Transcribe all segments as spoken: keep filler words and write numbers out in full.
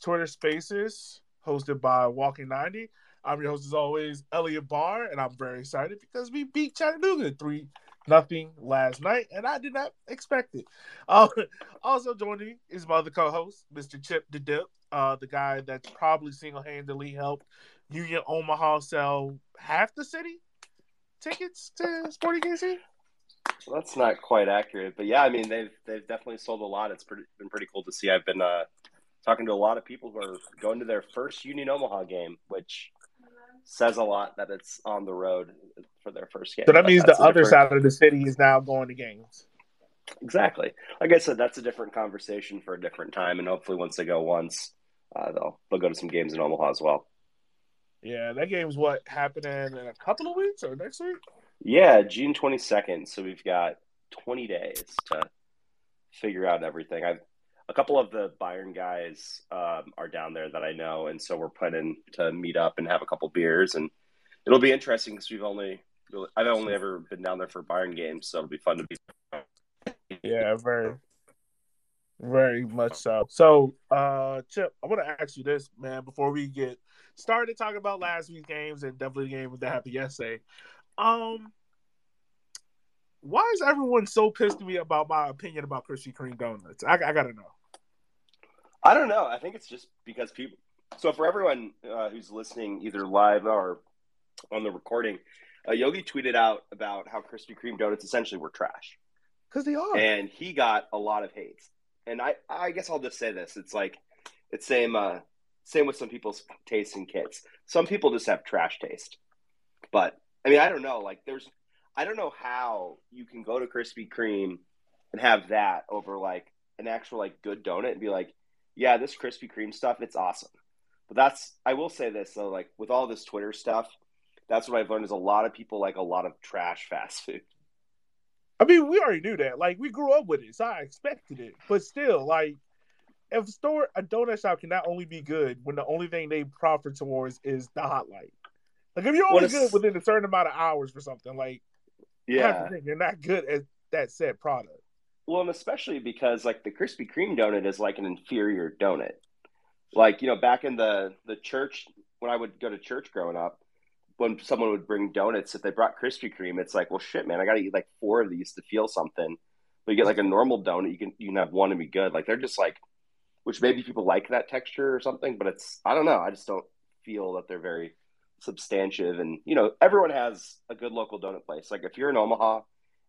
Twitter Spaces, hosted by Walking ninety. I'm your host, as always, Elliot Barr, and I'm very excited because we beat Chattanooga three nothing last night, and I did not expect it. Uh, also joining me is my other co-host, Mister Chip the Dip, uh, the guy that's probably single-handedly helped Union Omaha sell half the city tickets to Sporting K C. Well, that's not quite accurate, but yeah, I mean, they've they've definitely sold a lot. It's pretty, been pretty cool to see. I've been uh, talking to a lot of people who are going to their first Union Omaha game, which says a lot that it's on the road for their first game. So that like, means the other different... side of the city is now going to games. Exactly. Like I said, that's a different conversation for a different time, and hopefully once they go once, uh, they'll, they'll go to some games in Omaha as well. Yeah, that game's what, happening in a couple of weeks or next week? Yeah, June twenty-second, so we've got twenty days to figure out everything. I've A couple of the Byron guys um, are down there that I know, and so we're planning to meet up and have a couple beers, and it'll be interesting because we've only I've only ever been down there for Byron games, so it'll be fun to be. Yeah, very, very much so. So, uh, Chip, I want to ask you this, man, before we get started talking about last week's games and definitely the game that happened yesterday. Um, why is everyone so pissed at me about my opinion about Krispy Kreme donuts? I, I gotta know. I don't know. I think it's just because people – so for everyone uh, who's listening either live or on the recording, uh, Yogi tweeted out about how Krispy Kreme donuts essentially were trash. Because they are. And he got a lot of hate. And I, I guess I'll just say this. It's like – it's same uh, same with some people's tastes and kids. Some people just have trash taste. But, I mean, I don't know. Like there's – I don't know how you can go to Krispy Kreme and have that over like an actual like good donut and be like, yeah, this Krispy Kreme stuff, it's awesome. But that's, I will say this, though, like with all this Twitter stuff, that's what I've learned is a lot of people like a lot of trash fast food. I mean, we already knew that. Like, we grew up with it, so I expected it. But still, like, if a store, a donut shop cannot only be good when the only thing they profit towards is the hot light. Like, if you're only good within a certain amount of hours for something, like, yeah, I have to think you're not good at that said product. Well, and especially because, like, the Krispy Kreme donut is, like, an inferior donut. Like, you know, back in the, the church, when I would go to church growing up, when someone would bring donuts, if they brought Krispy Kreme, it's like, well, shit, man, I got to eat, like, four of these to feel something. But you get, like, a normal donut, you can you can have one and be good. Like, they're just, like, which maybe people like that texture or something, but it's, I don't know. I just don't feel that they're very substantive. And, you know, everyone has a good local donut place. Like, if you're in Omaha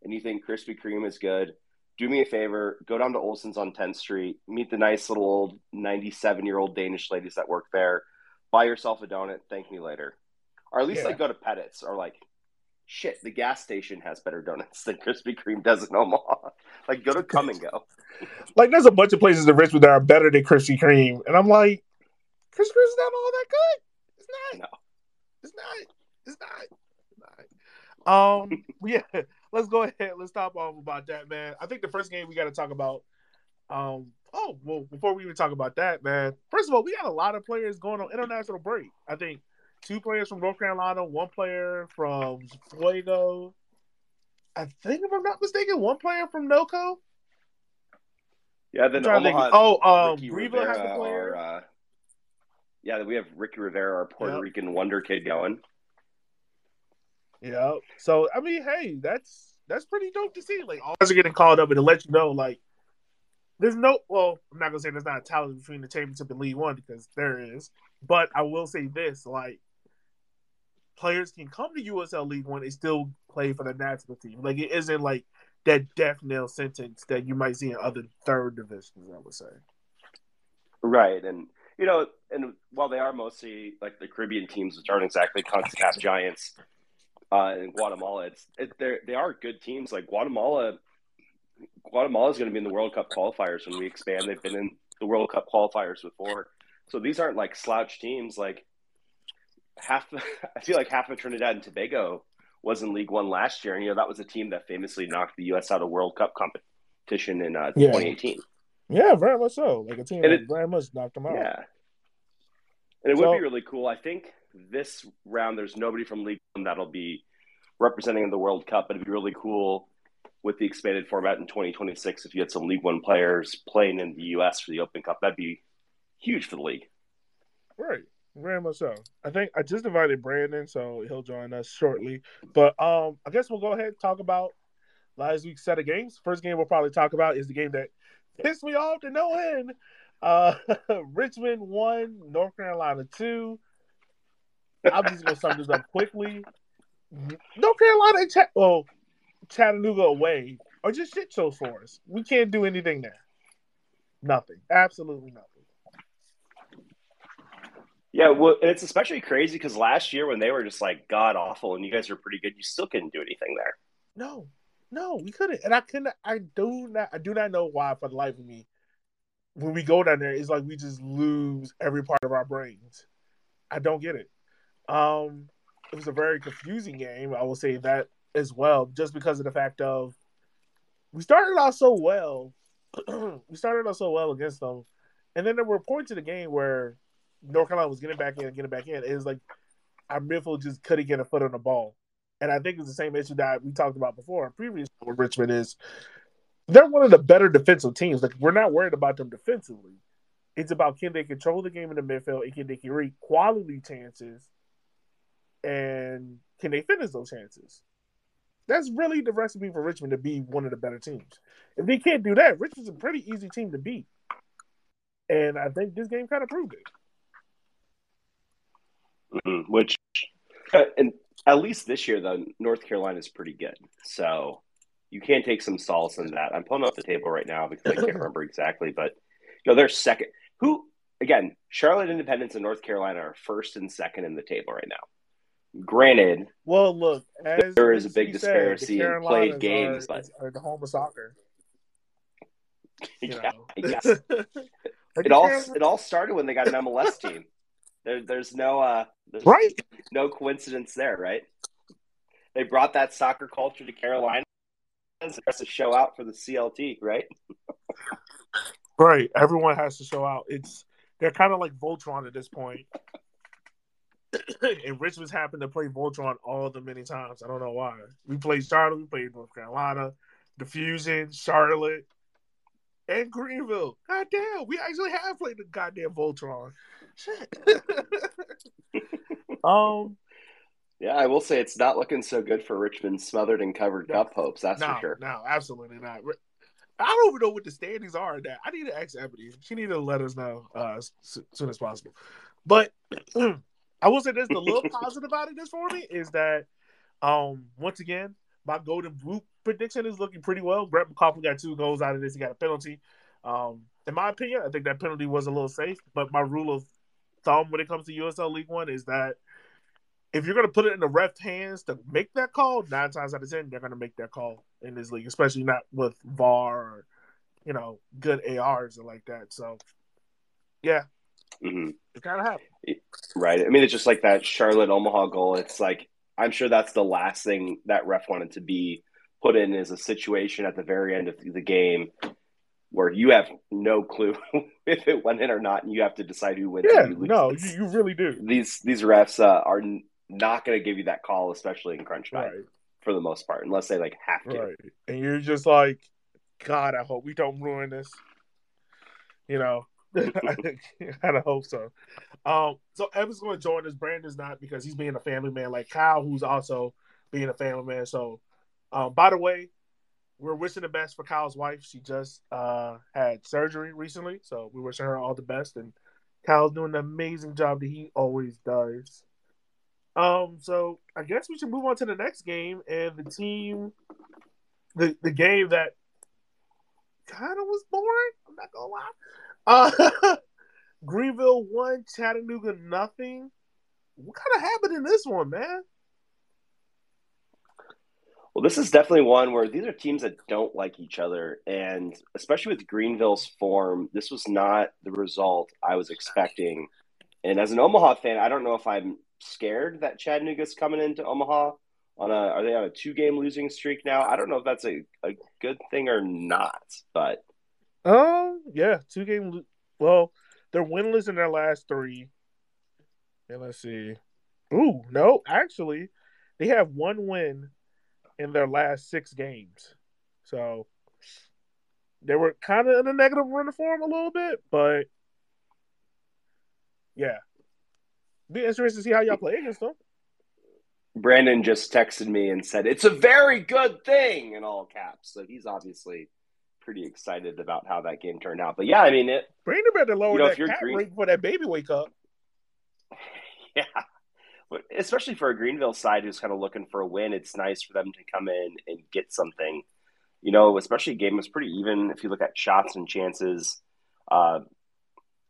and you think Krispy Kreme is good, do me a favor, go down to Olson's on tenth street, meet the nice little old ninety-seven-year-old Danish ladies that work there, buy yourself a donut, thank me later. Or at least, yeah. like, go to Pettit's or, like, shit, the gas station has better donuts than Krispy Kreme does in Omaha. Like, go to Come and Go. Like, there's a bunch of places in Richmond that are better than Krispy Kreme. And I'm like, Krispy Kreme's not all that good. It's not. No. It's not. It's not. Um, yeah, let's go ahead. Let's talk um, about that, man. I think the first game we got to talk about, um, oh, well, before we even talk about that, man, first of all, we got a lot of players going on international break. I think two players from North Carolina, one player from Fuego. I think, if I'm not mistaken, one player from NOCO. Yeah, then Omaha. Oh, um, Greenville has a player. Or, uh, yeah, we have Ricky Rivera, our Puerto yep. Rican wonder kid going. Yeah, so I mean, hey, that's that's pretty dope to see. Like, all guys are getting called up, and to let you know, like, there's no. Well, I'm not gonna say there's not a talent between the championship and League One because there is, but I will say this: like, players can come to U S L League One and still play for the national team. Like, it isn't like that death knell sentence that you might see in other third divisions. I would say. Right, and you know, and while they are mostly like the Caribbean teams, which aren't exactly CONCACAF giants. Uh, in Guatemala, it's it, they are good teams. Like Guatemala, Guatemala is going to be in the World Cup qualifiers when we expand. They've been in the World Cup qualifiers before, so these aren't like slouch teams. Like half, I feel like half of Trinidad and Tobago was in League One last year, and you know that was a team that famously knocked the U S out of World Cup competition in uh, yeah. twenty eighteen. Yeah, very much so. Like a team that very much knocked them out. Yeah, and it so, would be really cool. I think. This round, there's nobody from League One that'll be representing the World Cup. It'd be really cool with the expanded format in twenty twenty-six if you had some League One players playing in the U S for the Open Cup. That'd be huge for the league. Right. Very much so. I think I just invited Brandon, so he'll join us shortly. But um, I guess we'll go ahead and talk about last week's set of games. First game we'll probably talk about is the game that pissed me off to no end. Uh, Richmond won, North Carolina two. I'm just going to sum this up quickly. North Carolina and Ch- well, Chattanooga away are just shit shows for us. We can't do anything there. Nothing. Absolutely nothing. Yeah, well, and it's especially crazy because last year when they were just like god awful and you guys were pretty good, you still couldn't do anything there. No, no, we couldn't, and I couldn't. I do not. I do not know why, for the life of me, when we go down there, it's like we just lose every part of our brains. I don't get it. Um, it was a very confusing game. I will say that as well, just because of the fact of we started off so well. we started off so well against them, and then there were points in the game where North Carolina was getting back in and getting back in. It was like our midfield just couldn't get a foot on the ball. And I think it's the same issue that we talked about before in previous with Richmond is they're one of the better defensive teams. Like, we're not worried about them defensively. It's about can they control the game in the midfield and can they create quality chances and can they finish those chances? That's really the recipe for Richmond to be one of the better teams. If they can't do that, Richmond's a pretty easy team to beat. And I think this game kind of proved it. Mm-hmm. Which, uh, and at least this year, though, North Carolina is pretty good. So you can take some solace in that. I'm pulling up the table right now because I can't remember exactly, but you know they're second. Who again? Charlotte Independence and North Carolina are first and second in the table right now. Granted, well, look, as there is a big disparity said, in played games, are, but are the home of soccer. Yeah, I guess. it all Carolina? it all started when they got an M L S team. There, there's no uh, there's right? no coincidence there, right? They brought that soccer culture to Carolina to show out for the C L T, right? Right. Everyone has to show out. It's they're kind of like Voltron at this point. And Richmond's happened to play Voltron all the many times. I don't know why. We played Charlotte. We played North Carolina, the Fusion, Charlotte, and Greenville. Goddamn, we actually have played the goddamn Voltron. Shit. um, yeah, I will say it's not looking so good for Richmond's Smothered and Covered Cup no, hopes. That's no, for sure. No, absolutely not. I don't even know what the standings are. That I need to ask Ebony. She needs to let us know uh, as soon as possible. But I will say this: the little positive about it is for me is that um, once again, my golden boot prediction is looking pretty well. Brett McCauley got two goals out of this. He got a penalty. Um, in my opinion, I think that penalty was a little safe. But my rule of thumb when it comes to U S L League One is that if you're going to put it in the ref's hands to make that call, nine times out of ten, they're going to make that call in this league, especially not with V A R or, you know, good A Rs and like that. So, yeah, mm-hmm. It kind of happened. Right. I mean, it's just like that Charlotte Omaha goal. It's like, I'm sure that's the last thing that ref wanted to be put in is a situation at the very end of the game where you have no clue if it went in or not, and you have to decide who wins. Yeah, no, you, you really do. These these refs uh, are n- not going to give you that call, especially in crunch time, right. For the most part, unless they like have to. Right. And you're just like, God, I hope we don't ruin this. You know, I kind of hope so. Um, so Evan's going to join us. Brandon's not because he's being a family man, like Kyle, who's also being a family man. So, um, by the way, we're wishing the best for Kyle's wife. She just uh, had surgery recently, so we wish her all the best. And Kyle's doing an amazing job that he always does. Um, so I guess we should move on to the next game and the team, the the game that kind of was boring. I'm not gonna lie. Uh, Greenville won, Chattanooga nothing. What kind of happened in this one, man? Well, this is definitely one where these are teams that don't like each other. And especially with Greenville's form, this was not the result I was expecting. And as an Omaha fan, I don't know if I'm scared that Chattanooga's coming into Omaha. on a, Are they on a two-game losing streak now? I don't know if that's a, a good thing or not. But oh, um, yeah, two-game lo- – well, they're winless in their last three. And let's see. Ooh, no, actually, they have one win in their last six games. So they were kind of in a negative run of form a little bit, but Yeah. Be interested to see how y'all play against them. Brandon just texted me and said, it's a very good thing in all caps. So he's obviously pretty excited about how that game turned out. But yeah, I mean, it. Brandon better lower you know, that cap green... rate before that baby wake up. Yeah. But especially for a Greenville side who's kind of looking for a win, it's nice for them to come in and get something. You know, especially a game was pretty even if you look at shots and chances. Uh,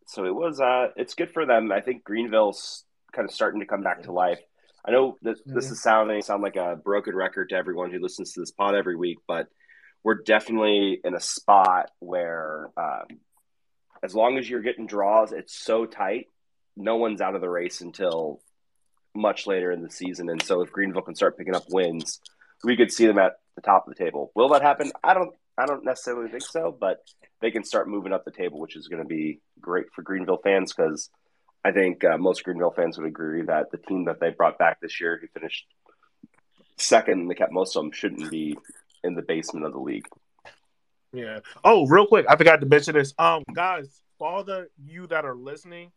so it was, uh, it's good for them. I think Greenville's kind of starting to come back to life. I know that this is sounding sound like a broken record to everyone who listens to this pod every week, but we're definitely in a spot where um, as long as you're getting draws, it's so tight, no one's out of the race until much later in the season. And so if Greenville can start picking up wins, we could see them at the top of the table. Will that happen? I don't I don't necessarily think so, but they can start moving up the table, which is going to be great for Greenville fans because I think uh, most Greenville fans would agree that the team that they brought back this year, who finished second and they kept most of them, shouldn't be in the basement of the league. Yeah. Oh, real quick, I forgot to mention this. Um, guys, for all the you that are listening,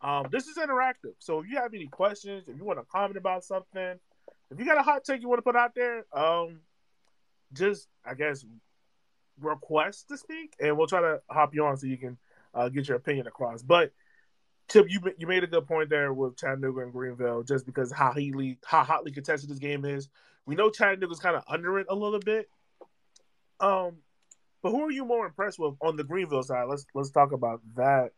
um, this is interactive. So if you have any questions, if you want to comment about something, if you got a hot take you want to put out there, um, just, I guess, request to speak, and we'll try to hop you on so you can uh, get your opinion across. But Chip, you you made a good point there with Chattanooga and Greenville, just because how hotly how hotly contested this game is. We know Chattanooga's kind of under it a little bit. Um, but who are you more impressed with on the Greenville side? Let's let's talk about that.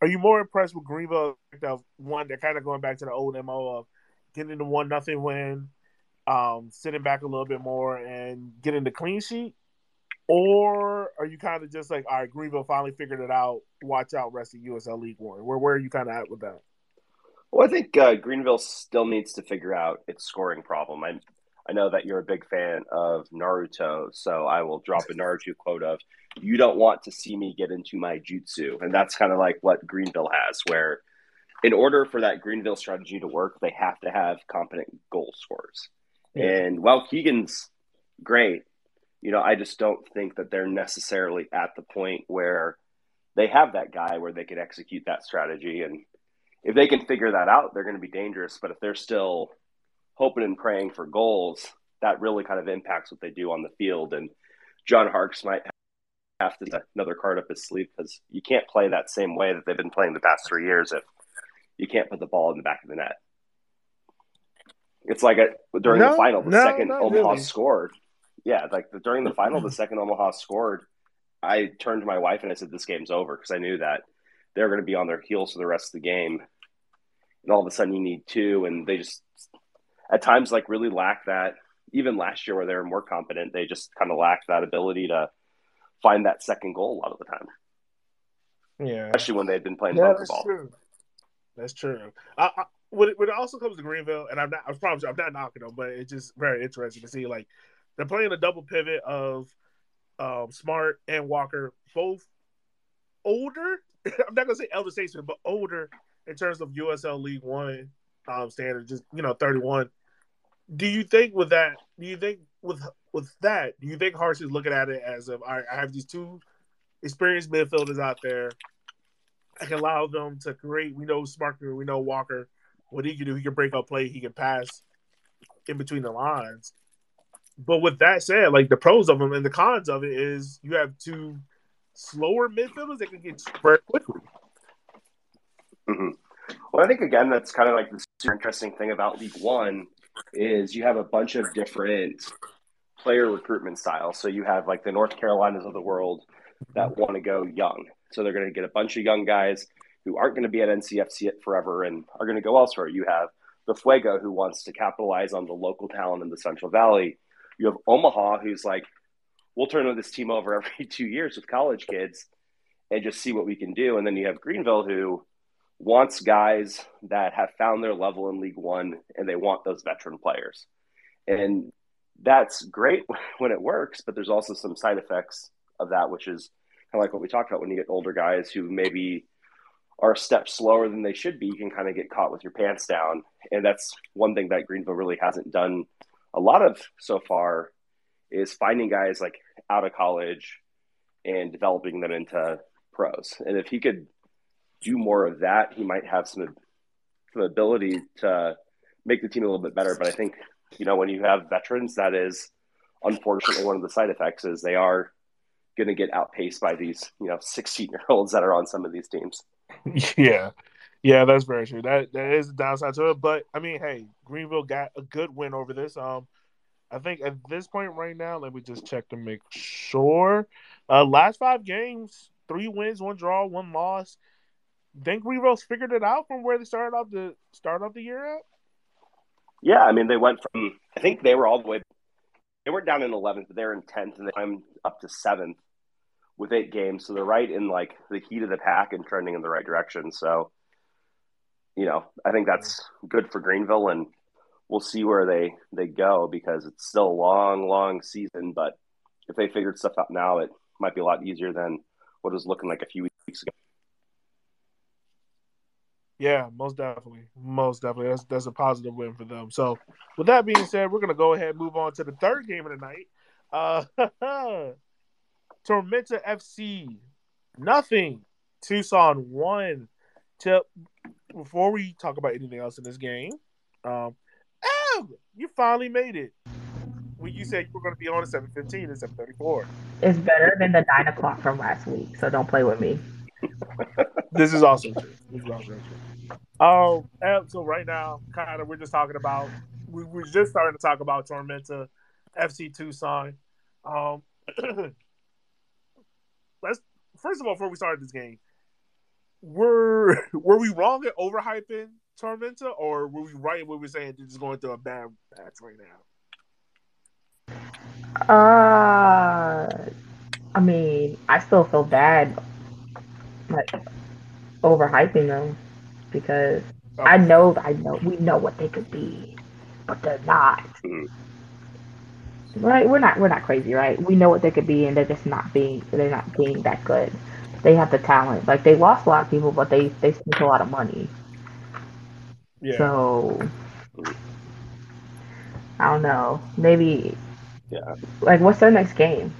Are you more impressed with Greenville? The one, they're kind of going back to the old M O of getting the one nothing win, um, sitting back a little bit more and getting the clean sheet, or are you kind of just like, all right, Greenville finally figured it out, watch out, rest of U S L League One? Where where are you kind of at with that? Well, I think uh, Greenville still needs to figure out its scoring problem. I I know that you're a big fan of Naruto, so I will drop a Naruto quote of, you don't want to see me get into my jutsu. And that's kind of like what Greenville has, where in order for that Greenville strategy to work, they have to have competent goal scorers. Yeah. And while Keegan's great, you know, I just don't think that they're necessarily at the point where they have that guy where they can execute that strategy. And if they can figure that out, they're going to be dangerous. But if they're still hoping and praying for goals, that really kind of impacts what they do on the field. And John Harkes might have to get another card up his sleeve because you can't play that same way that they've been playing the past three years if you can't put the ball in the back of the net. It's like a, during no, the final, the no, second Omaha really. scored. Yeah, like the, during the final, the second Omaha scored, I turned to my wife and I said, this game's over, because I knew that they were going to be on their heels for the rest of the game. And all of a sudden you need two, and they just at times like really lack that. Even last year where they were more competent, they just kind of lacked that ability to find that second goal a lot of the time. Yeah. Especially when they've been playing yeah, that's ball. True. That's true. I, I, when, it, when it also comes to Greenville, and I'm not, I promise you, I'm not knocking them, but it's just very interesting to see, like, they're playing a double pivot of um, Smart and Walker, both older. I'm not going to say elder statesmen, but older in terms of U S L League One um, standard, just, you know, thirty-one. Do you think with that, do you think with with that, do you think Harsh is looking at it as if, all right, I have these two experienced midfielders out there. I can allow them to create. We know Smart, we know Walker. What he can do, he can break up play, he can pass in between the lines. But with that said, like, the pros of them and the cons of it is you have two slower midfielders that can get spread quickly. Mm-hmm. Well, I think, again, that's kind of like the super interesting thing about League One is you have a bunch of different player recruitment styles. So you have, like, the North Carolinas of the world that want to go young. So they're going to get a bunch of young guys who aren't going to be at N C F C forever and are going to go elsewhere. You have the Fuego, who wants to capitalize on the local talent in the Central Valley. You have Omaha, who's like, we'll turn this team over every two years with college kids and just see what we can do. And then you have Greenville, who wants guys that have found their level in League One, and they want those veteran players. And that's great when it works, but there's also some side effects of that, which is kind of like what we talked about when you get older guys who maybe are a step slower than they should be. You can kind of get caught with your pants down. And that's one thing that Greenville really hasn't done a lot of so far is finding guys like out of college and developing them into pros. And if he could do more of that, he might have some some ability to make the team a little bit better. But I think, you know, when you have veterans, that is unfortunately one of the side effects, is they are going to get outpaced by these, you know, sixteen-year-olds that are on some of these teams. Yeah. Yeah, that's very true. That that is the downside to it. But I mean, hey, Greenville got a good win over this. Um, I think at this point right now, let me just check to make sure. Uh, last five games, three wins, one draw, one loss. Think Greenville's figured it out from where they started off the start of the year at? Yeah, I mean, they went from I think they were all the way they weren't down in eleventh, but they were in tenth, and they climbed up to seventh with eight games. So they're right in like the heat of the pack and trending in the right direction. So you know, I think that's good for Greenville, and we'll see where they, they go, because it's still a long, long season. But if they figured stuff out now, it might be a lot easier than what it was looking like a few weeks ago. Yeah, most definitely. Most definitely. That's, that's a positive win for them. So with that being said, we're going to go ahead and move on to the third game of the night. Uh, Tormenta F C, nothing. Tucson, one. Chip, before we talk about anything else in this game, um, oh, you finally made it. When you said you were going to be on at seven fifteen, it's seven thirty four. It's better than the nine o'clock from last week, so don't play with me. This is also true. This is also true. Um, so right now, kind of, we're just talking about. We were just starting to talk about Tormenta F C Tucson. Um, let's first of all, before we started this game. Were were we wrong at overhyping Tormenta, or were we right when we were saying they're just going through a bad patch right now? Uh, I mean, I still feel bad like overhyping them because oh. I know, I know, we know what they could be, but they're not. Right? We're not, we're not crazy, right? We know what they could be, and they're just not being, they're not being that good. They have the talent. Like, they lost a lot of people, but they, they spent a lot of money. Yeah. So, I don't know. Maybe, yeah. Like, what's their next game?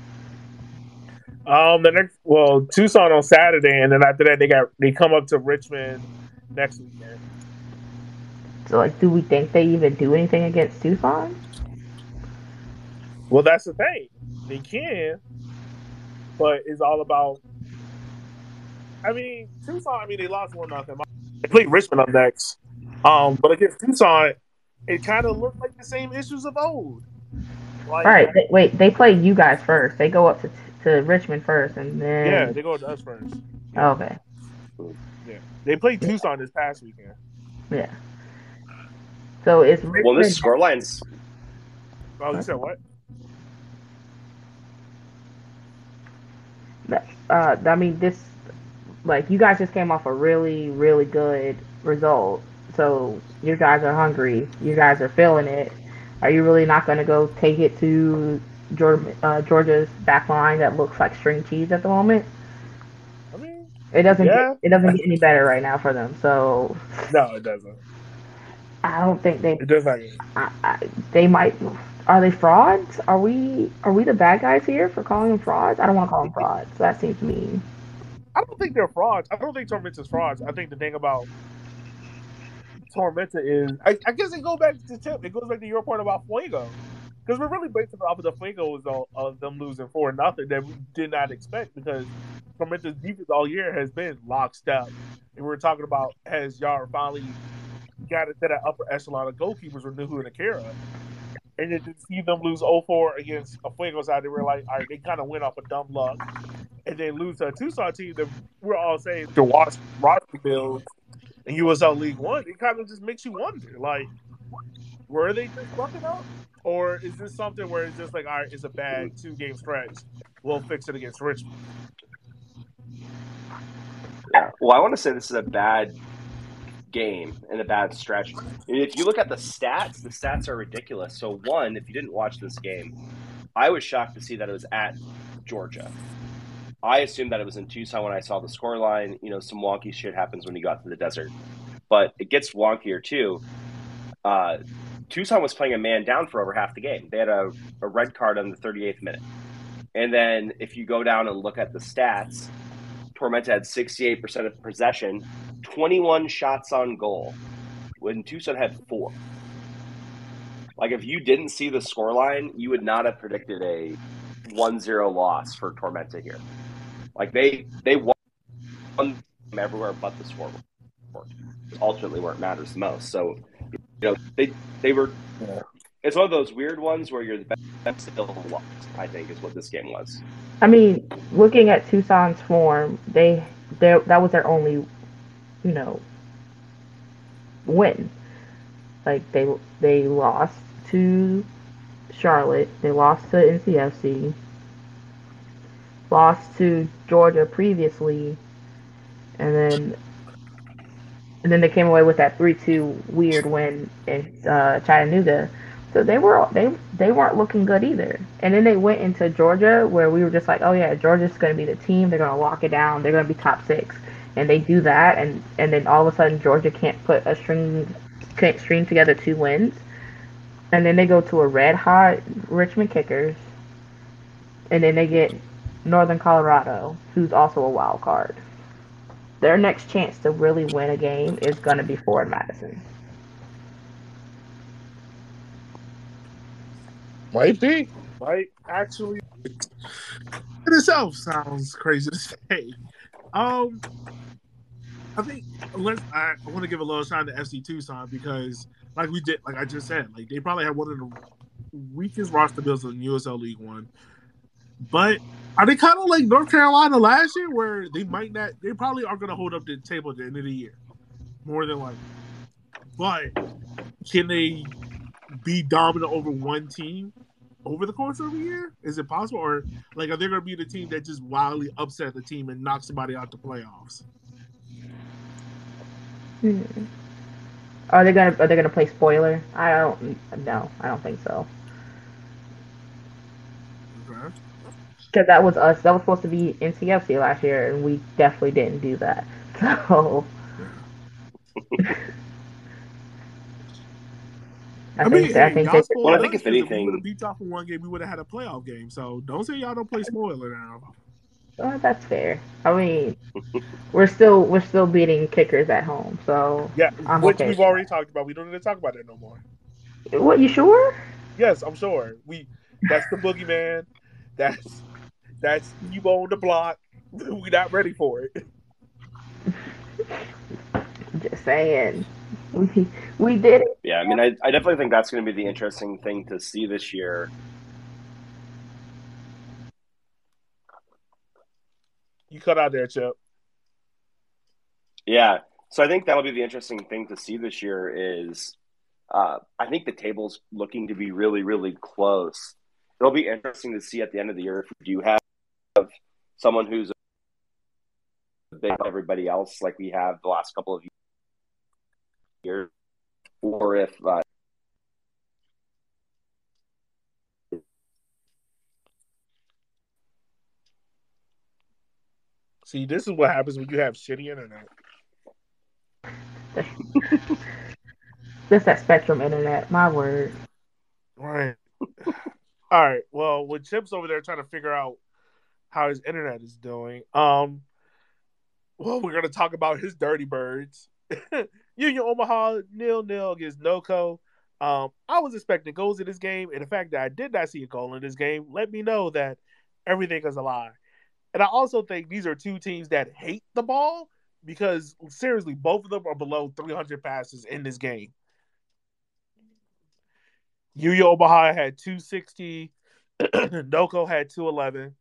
Um, the next, well, Tucson on Saturday, and then after that, they got they come up to Richmond next weekend. So, like, do we think they even do anything against Tucson? Well, that's the thing. They can, but it's all about. I mean, Tucson, I mean, they lost one nothing. They played Richmond up next. Um, but against Tucson, it kind of looked like the same issues of old. Like, All right. They, wait, they play you guys first. They go up to to Richmond first, and then... Yeah, they go to us first. Yeah. Okay. Yeah. They played Tucson this past weekend. Yeah. So it's Richmond... Well, this scoreline's... Oh, you said what? Uh, I mean, this... Like, you guys just came off a really, really good result. So, you guys are hungry. You guys are feeling it. Are you really not going to go take it to Georgia, uh, Georgia's back line that looks like string cheese at the moment? I mean, it doesn't, yeah. get, it doesn't get any better right now for them. So no, it doesn't. I don't think they... It doesn't. I, I, they might... Are they frauds? Are we, are we the bad guys here for calling them frauds? I don't want to call them frauds. So that seems mean. I don't think they're frauds. I don't think Tormenta's frauds. I think the thing about Tormenta is, I, I guess it goes back to Chip. It goes back to your point about Fuego, because we're really basing off of the Fuego result of them losing four nothing that we did not expect, because Tormenta's defense all year has been lockstep, and we were talking about has y'all finally got into that upper echelon of goalkeepers with Nuhu and Akira, and then to see them lose oh four against a Fuego side, they were like, all right, they kind of went off of dumb luck. And they lose to a Tucson team that we're all saying to watch roster build in U S L League One. It kind of just makes you wonder, like, were they just fucking up? Or is this something where it's just like, all right, it's a bad two-game stretch. We'll fix it against Richmond. Yeah. Well, I want to say this is a bad game and a bad stretch. And if you look at the stats, the stats are ridiculous. So, one, if you didn't watch this game, I was shocked to see that it was at Georgia. I assumed that it was in Tucson when I saw the scoreline. You know, some wonky shit happens when you go out to the desert. But it gets wonkier, too. Uh, Tucson was playing a man down for over half the game. They had a, a red card on the thirty-eighth minute. And then if you go down and look at the stats, Tormenta had sixty-eight percent of possession, twenty-one shots on goal, when Tucson had four. Like, if you didn't see the scoreline, you would not have predicted a one zero loss for Tormenta here. Like, they they won everywhere but the scoreboard. Ultimately, where it matters the most. So, you know, they they were – it's one of those weird ones where you're the best still lost, I think, is what this game was. I mean, looking at Tucson's form, they that was their only, you know, win. Like, they they lost to Charlotte. They lost to N C F C. Lost to Georgia previously. And then and then they came away with that three two weird win in uh, Chattanooga. So they were they they weren't looking good either. And then they went into Georgia, where we were just like, oh, yeah, Georgia's going to be the team. They're going to lock it down. They're going to be top six. And they do that, and, and then all of a sudden Georgia can't put a string – can't string together two wins, and then they go to a red-hot Richmond Kickers, and then they get Northern Colorado, who's also a wild card. Their next chance to really win a game is going to be Ford Madison. Might be. Might actually. It itself sounds crazy to say. Um... I think unless I, I want to give a little shout out to F C Tucson, because, like we did, like I just said, like they probably had one of the weakest roster builds in U S L League One. But are they kind of like North Carolina last year, where they might not? They probably are going to hold up the table at the end of the year, more than likely. But can they be dominant over one team over the course of a year? Is it possible, or like are they going to be the team that just wildly upset the team and knocks somebody out the playoffs? Hmm. Are they gonna Are they gonna play spoiler? I don't. No, I don't think so. Okay. Because that was us. That was supposed to be N C F C last year, and we definitely didn't do that. So. I, I mean, think, hey, I think. They, well, I think if anything, we would have beat off in one game. We would have had a playoff game. So don't say y'all don't play spoiler now. Oh, that's fair. I mean, we're still we're still beating Kickers at home, so yeah, I'm which okay. We've already talked about. We don't need to talk about that no more. What, you sure? Yes, I'm sure. We that's the boogeyman. That's that's you on the block. We're not ready for it. Just saying, we we did it. Yeah, I mean, I I definitely think that's going to be the interesting thing to see this year. You cut out there, Chip. Yeah. So I think that'll be the interesting thing to see this year is uh, I think the table's looking to be really, really close. It'll be interesting to see at the end of the year if we do have someone who's above everybody else like we have the last couple of years, or if uh, see, this is what happens when you have shitty internet. That's that Spectrum internet, my word. Right. All right. Well, with Chip's over there trying to figure out how his internet is doing, um, well, we're going to talk about his dirty birds. Union Omaha, nil-nil against NOCO. Um, I was expecting goals in this game, and the fact that I did not see a goal in this game let me know that everything is a lie. And I also think these are two teams that hate the ball, because, seriously, both of them are below three hundred passes in this game. Union Omaha had two sixty. NOCO had two eleven.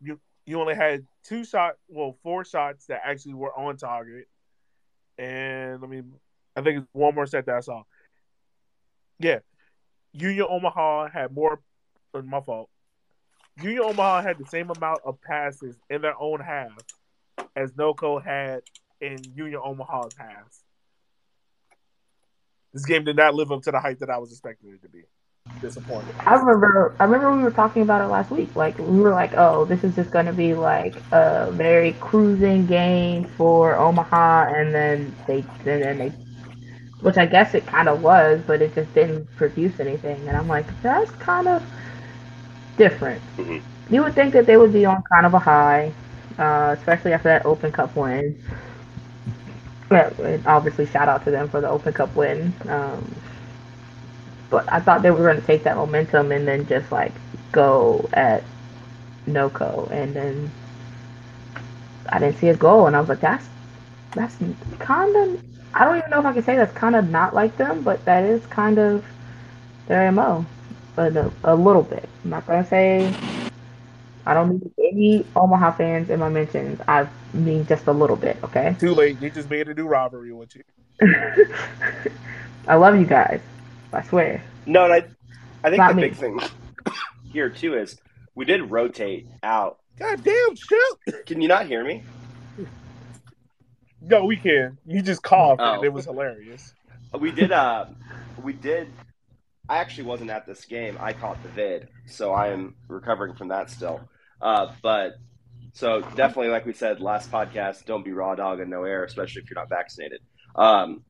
You you only had two shots, well, four shots that actually were on target. And, I mean, I think it's one more set that I saw. Yeah. Union Omaha had more – my fault. Union Omaha had the same amount of passes in their own half as NOCO had in Union Omaha's half. This game did not live up to the hype that I was expecting it to be. Disappointing. I remember I remember we were talking about it last week. Like, we were like, oh, this is just going to be like a very cruising game for Omaha, and then they, and then they, which I guess it kind of was, but it just didn't produce anything. And I'm like, that's kind of different. Mm-hmm. You would think that they would be on kind of a high, uh, especially after that Open Cup win. And obviously, shout out to them for the Open Cup win. Um, but I thought they were going to take that momentum and then just like go at NOCO, and then I didn't see a goal, and I was like, that's that's kind of, I don't even know if I can say that's kind of not like them, but that is kind of their M O, but a, a little bit. I'm not going to say I don't need any Omaha fans in my mentions. I mean just a little bit, okay? Too late. You just made a new rivalry with you. I love you guys. I swear. No, and I, I think not the me. Big thing here, too, is we did rotate out. God damn, shoot. Can you not hear me? No, we can. You just coughed, oh. and it was hilarious. We did. Uh, we did. I actually wasn't at this game. I caught the vid, so I am recovering from that still. Uh, but so definitely, like we said last podcast, don't be raw dog and no air, especially if you're not vaccinated. Um,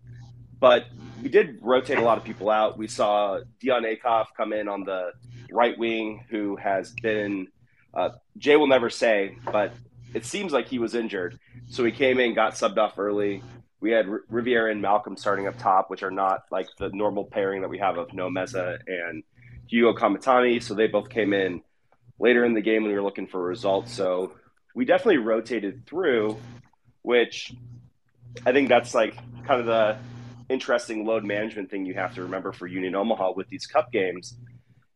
but we did rotate a lot of people out. We saw Dion Aikoff come in on the right wing, who has been. Uh, Jay will never say, but it seems like he was injured. So he came in, got subbed off early. We had R- Riviera and Malcolm starting up top, which are not like the normal pairing that we have of No Meza and Hugo Kamitani. So they both came in later in the game when we were looking for results. So we definitely rotated through, which I think that's like kind of the interesting load management thing you have to remember for Union Omaha with these cup games.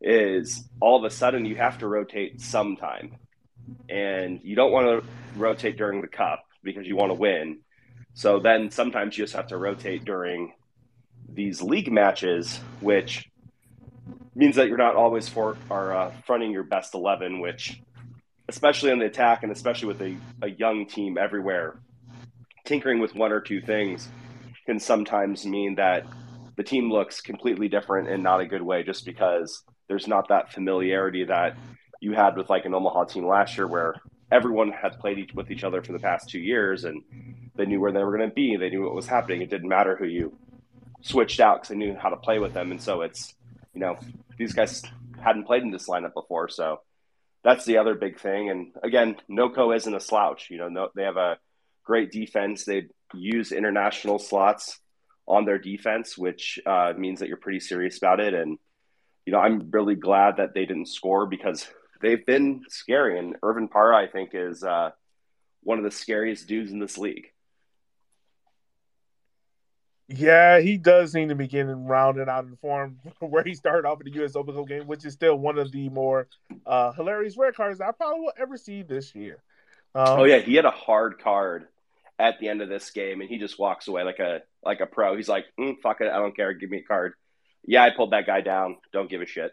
Is all of a sudden you have to rotate sometime, and you don't want to rotate during the cup because you want to win. So then sometimes you just have to rotate during these league matches, which means that you're not always for are uh, fronting your best eleven, which especially on the attack and especially with a, a young team everywhere, tinkering with one or two things can sometimes mean that the team looks completely different and not a good way, just because there's not that familiarity that you had with like an Omaha team last year where everyone had played each, with each other for the past two years and they knew where they were going to be. They knew what was happening. It didn't matter who you switched out because they knew how to play with them. And so it's, you know, these guys hadn't played in this lineup before. So that's the other big thing. And again, NOCO isn't a slouch. You know, no, they have a great defense. They use international slots on their defense, which uh, means that you're pretty serious about it. And, you know, I'm really glad that they didn't score because they've been scary. And Irvin Parra, I think, is uh, one of the scariest dudes in this league. Yeah, he does seem to be getting rounded out in form where he started off in the U S Open Cup game, which is still one of the more uh, hilarious red cards I probably will ever see this year. Um, oh, yeah, he had a hard card at the end of this game, and he just walks away like a like a pro. He's like, mm, fuck it, I don't care, give me a card. Yeah, I pulled that guy down. Don't give a shit.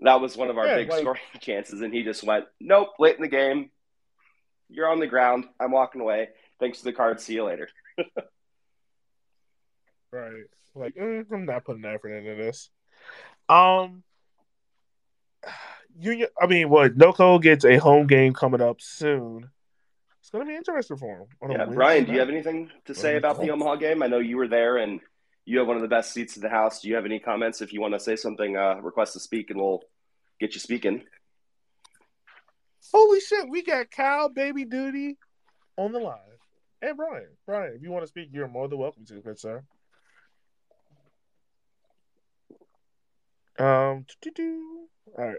That was one of our yeah, big like, scoring chances, and he just went, nope, late in the game. You're on the ground. I'm walking away. Thanks for the card. See you later. Right. Like, mm, I'm not putting effort into this. Um, you, I mean, what, NOCO gets a home game coming up soon. It's going to be interesting for him. Yeah, Brian, night. Do you have anything to say about the Omaha game? I know you were there, and you have one of the best seats in the house. Do you have any comments? If you want to say something, uh, request to speak, and we'll get you speaking. Holy shit, we got Kyle Baby Duty on the line. Hey, Brian, Brian, if you want to speak, you're more than welcome to, good sir. Um, doo-doo-doo. All right.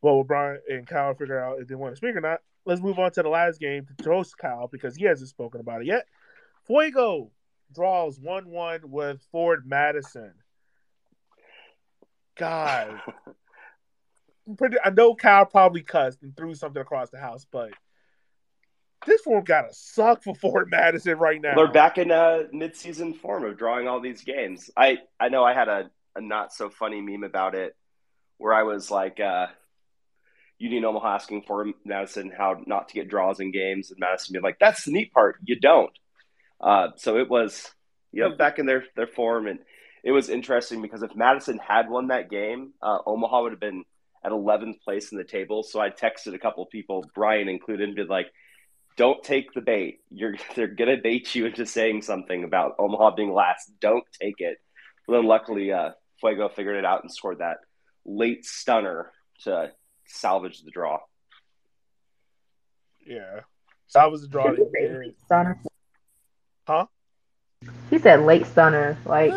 Well, Brian and Kyle figure out if they want to speak or not. Let's move on to the last game to toast Kyle because he hasn't spoken about it yet. Fuego draws one one with Ford Madison. God. Pretty, I know Kyle probably cussed and threw something across the house, but this form got to suck for Ford Madison right now. They're back in uh, mid-season form of drawing all these games. I, I know I had a, a not-so-funny meme about it where I was like uh, – Union Omaha asking for Madison how not to get draws in games, and Madison being like, that's the neat part. You don't. Uh, so it was, you know, back in their, their form, and it was interesting because if Madison had won that game, uh, Omaha would have been at eleventh place in the table. So I texted a couple of people, Brian included, and been like, don't take the bait. You're They're going to bait you into saying something about Omaha being last. Don't take it. But then luckily, uh, Fuego figured it out and scored that late stunner to salvage the draw. Yeah. So I was a draw. Stunner. Huh? He said late stunner. Like,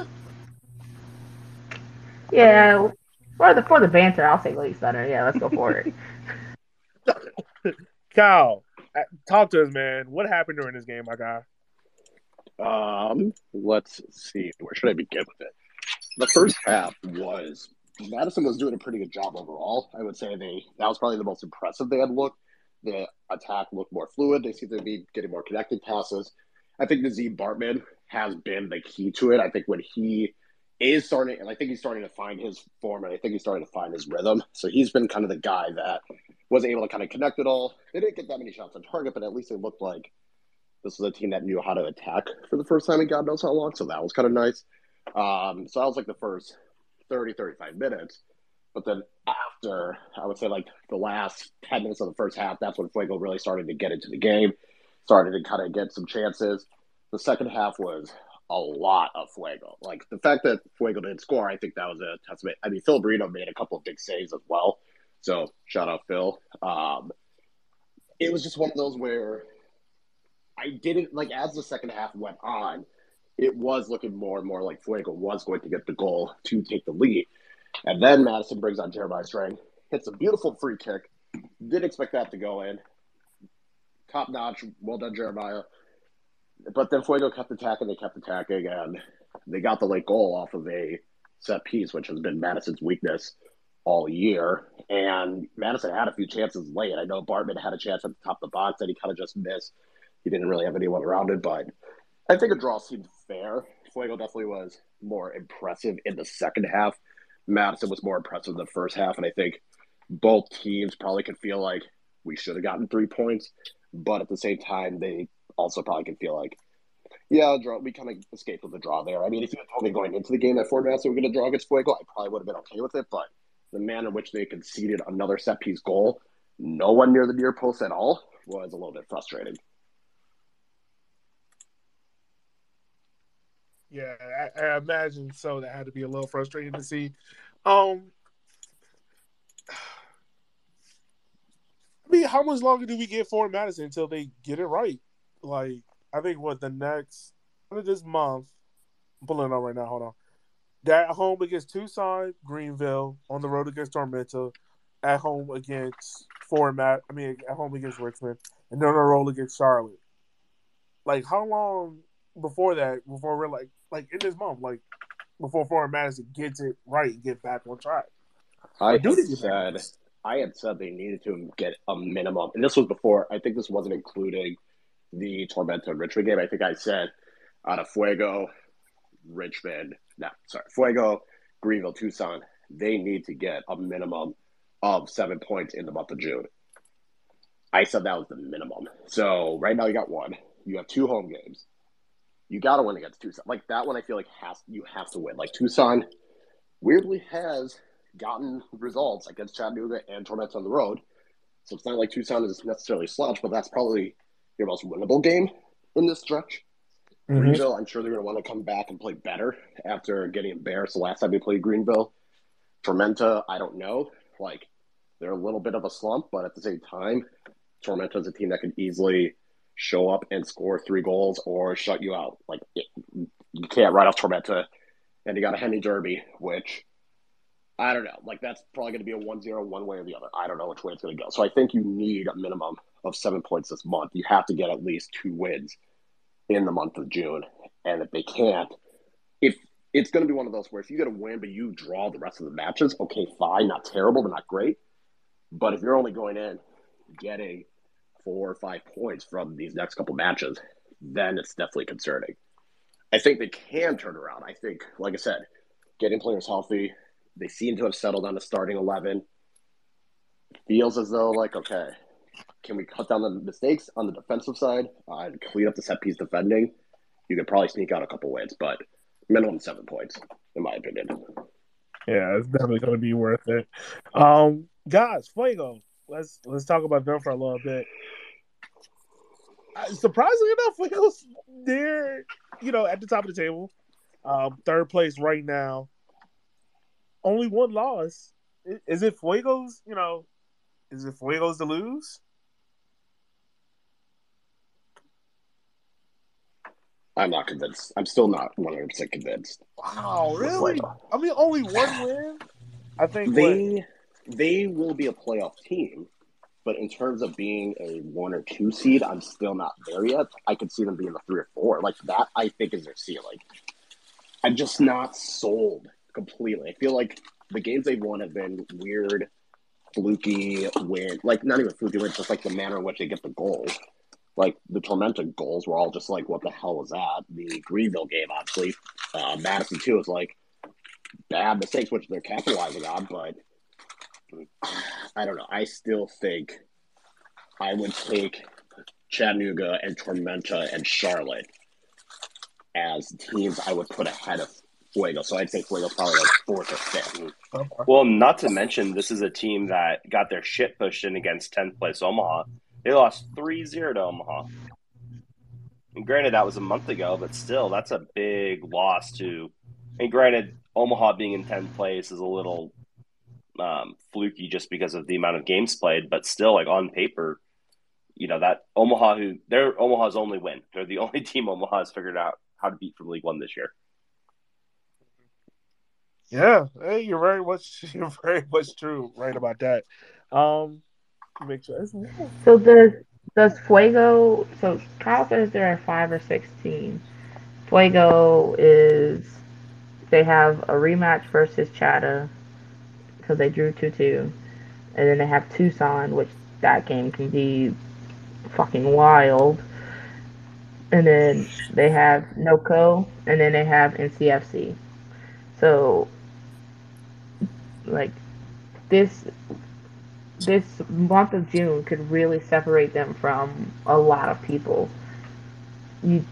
yeah. yeah. For the for the banter, I'll say late stunner. Yeah, let's go for it. Kyle, talk to us, man. What happened during this game, my guy? Um, let's see. Where should I begin with it? The first half was Madison was doing a pretty good job overall. I would say they that was probably the most impressive they had looked. The attack looked more fluid. They seemed to be getting more connected passes. I think Nazeem Bartman has been the key to it. I think when he is starting, and I think he's starting to find his form, and I think he's starting to find his rhythm. So he's been kind of the guy that was able to kind of connect it all. They didn't get that many shots on target, but at least it looked like this was a team that knew how to attack for the first time in God knows how long. So that was kind of nice. Um, so that was like the first thirty, thirty-five minutes. But then after, I would say like the last ten minutes of the first half, that's when Fuego really started to get into the game, started to kind of get some chances. The second half was a lot of Fuego. Like the fact that Fuego didn't score, I think that was a testament. I mean, Phil Burrito made a couple of big saves as well. So shout out, Phil. Um, it was just one of those where I didn't, like as the second half went on, it was looking more and more like Fuego was going to get the goal to take the lead. And then Madison brings on Jeremiah Strang, hits a beautiful free kick. Didn't expect that to go in. Top notch. Well done, Jeremiah. But then Fuego kept attacking, they kept attacking, and they got the late goal off of a set piece, which has been Madison's weakness all year. And Madison had a few chances late. I know Bartman had a chance at the top of the box that he kind of just missed. He didn't really have anyone around it, but I think a draw seemed fair. Fuego definitely was more impressive in the second half. Madison was more impressive in the first half, and I think both teams probably could feel like we should have gotten three points, but at the same time, they also probably could feel like, yeah, draw, we kind of escaped with a draw there. I mean, if you had told me going into the game that Ford Madison were going to draw against Fuego, I probably would have been okay with it, but the manner in which they conceded another set-piece goal, no one near the near post at all, was a little bit frustrating. Yeah, I, I imagine so. That had to be a little frustrating to see. Um, I mean, how much longer do we get Ford Madison until they get it right? Like, I think what the next this month, I'm pulling it up right now. Hold on. They're at home against Tucson, Greenville, on the road against Tormenta, at home against Ford Madison. I mean, at home against Richmond, and then on the road against Charlotte. Like, how long before that? Before we're like. Like, in this month, like, before Ford Madison gets it right and get back on track. I had, said, I had said they needed to get a minimum. And this was before, I think this wasn't including the Tormenta and Richmond game. I think I said out of Fuego, Richmond, no, sorry, Fuego, Greenville, Tucson, they need to get a minimum of seven points in the month of June. I said that was the minimum. So, right now you got one. You have two home games. You got to win against Tucson. Like, that one I feel like has you have to win. Like, Tucson weirdly has gotten results against Chattanooga and Tormenta on the road. So it's not like Tucson is necessarily slouched, but that's probably your most winnable game in this stretch. Mm-hmm. Greenville, I'm sure they're going to want to come back and play better after getting embarrassed the last time we played Greenville. Tormenta, I don't know. Like, they're a little bit of a slump, but at the same time, Tormenta is a team that could easily show up and score three goals or shut you out. Like, it, you can't write off Tormenta. And you got a Henny Derby, which, I don't know. Like, that's probably going to be a one zero one way or the other. I don't know which way it's going to go. So I think you need a minimum of seven points this month. You have to get at least two wins in the month of June. And if they can't, if it's going to be one of those where if you get a win but you draw the rest of the matches, okay, fine, not terrible, but not great. But if you're only going in getting four or five points from these next couple matches, then it's definitely concerning. I think they can turn around. I think, like I said, getting players healthy, they seem to have settled on a starting eleven. Feels as though, like, okay, can we cut down the mistakes on the defensive side uh, and clean up the set-piece defending? You could probably sneak out a couple wins, but minimum seven points, in my opinion. Yeah, it's definitely going to be worth it. Um, guys, Fuego. Let's let's talk about them for a little bit. Surprisingly enough, Fuego's there, you know, at the top of the table, um, third place right now. Only one loss. Is it Fuego's? You know, is it Fuego's to lose? I'm not convinced. I'm still not one hundred percent convinced. Wow, really? I mean, only one win? I think they what? they will be a playoff team, but in terms of being a one or two seed, I'm still not there yet. I could see them being a three or four. Like, that, I think, is their ceiling. I'm just not sold completely. I feel like the games they've won have been weird, fluky win. Like, not even fluky wins, just like the manner in which they get the goals. Like, the Tormenta goals were all just like, what the hell was that? The Greenville game, obviously. Uh, Madison, too, is like bad mistakes, which they're capitalizing on, but I don't know. I still think I would take Chattanooga and Tormenta and Charlotte as teams I would put ahead of Fuego. So I'd say Fuego's probably like fourth or fifth. Okay. Well, not to mention, this is a team that got their shit pushed in against tenth place Omaha. They lost three zero to Omaha. And granted, that was a month ago, but still, that's a big loss to – and granted, Omaha being in tenth place is a little um, fluky just because of the amount of games played, but still, like, on paper, you know, that Omaha – who they're Omaha's only win. They're the only team Omaha has figured out how to beat from League One this year. Yeah, hey, you're very much you're very much true right about that. Um, make sure. So does does Fuego? So Kyle says they're at five or sixteen. Fuego is they have a rematch versus Chatta because they drew two two, and then they have Tucson, which that game can be fucking wild. And then they have NOCO, and then they have N C F C. So, like, this this month of June could really separate them from a lot of people. You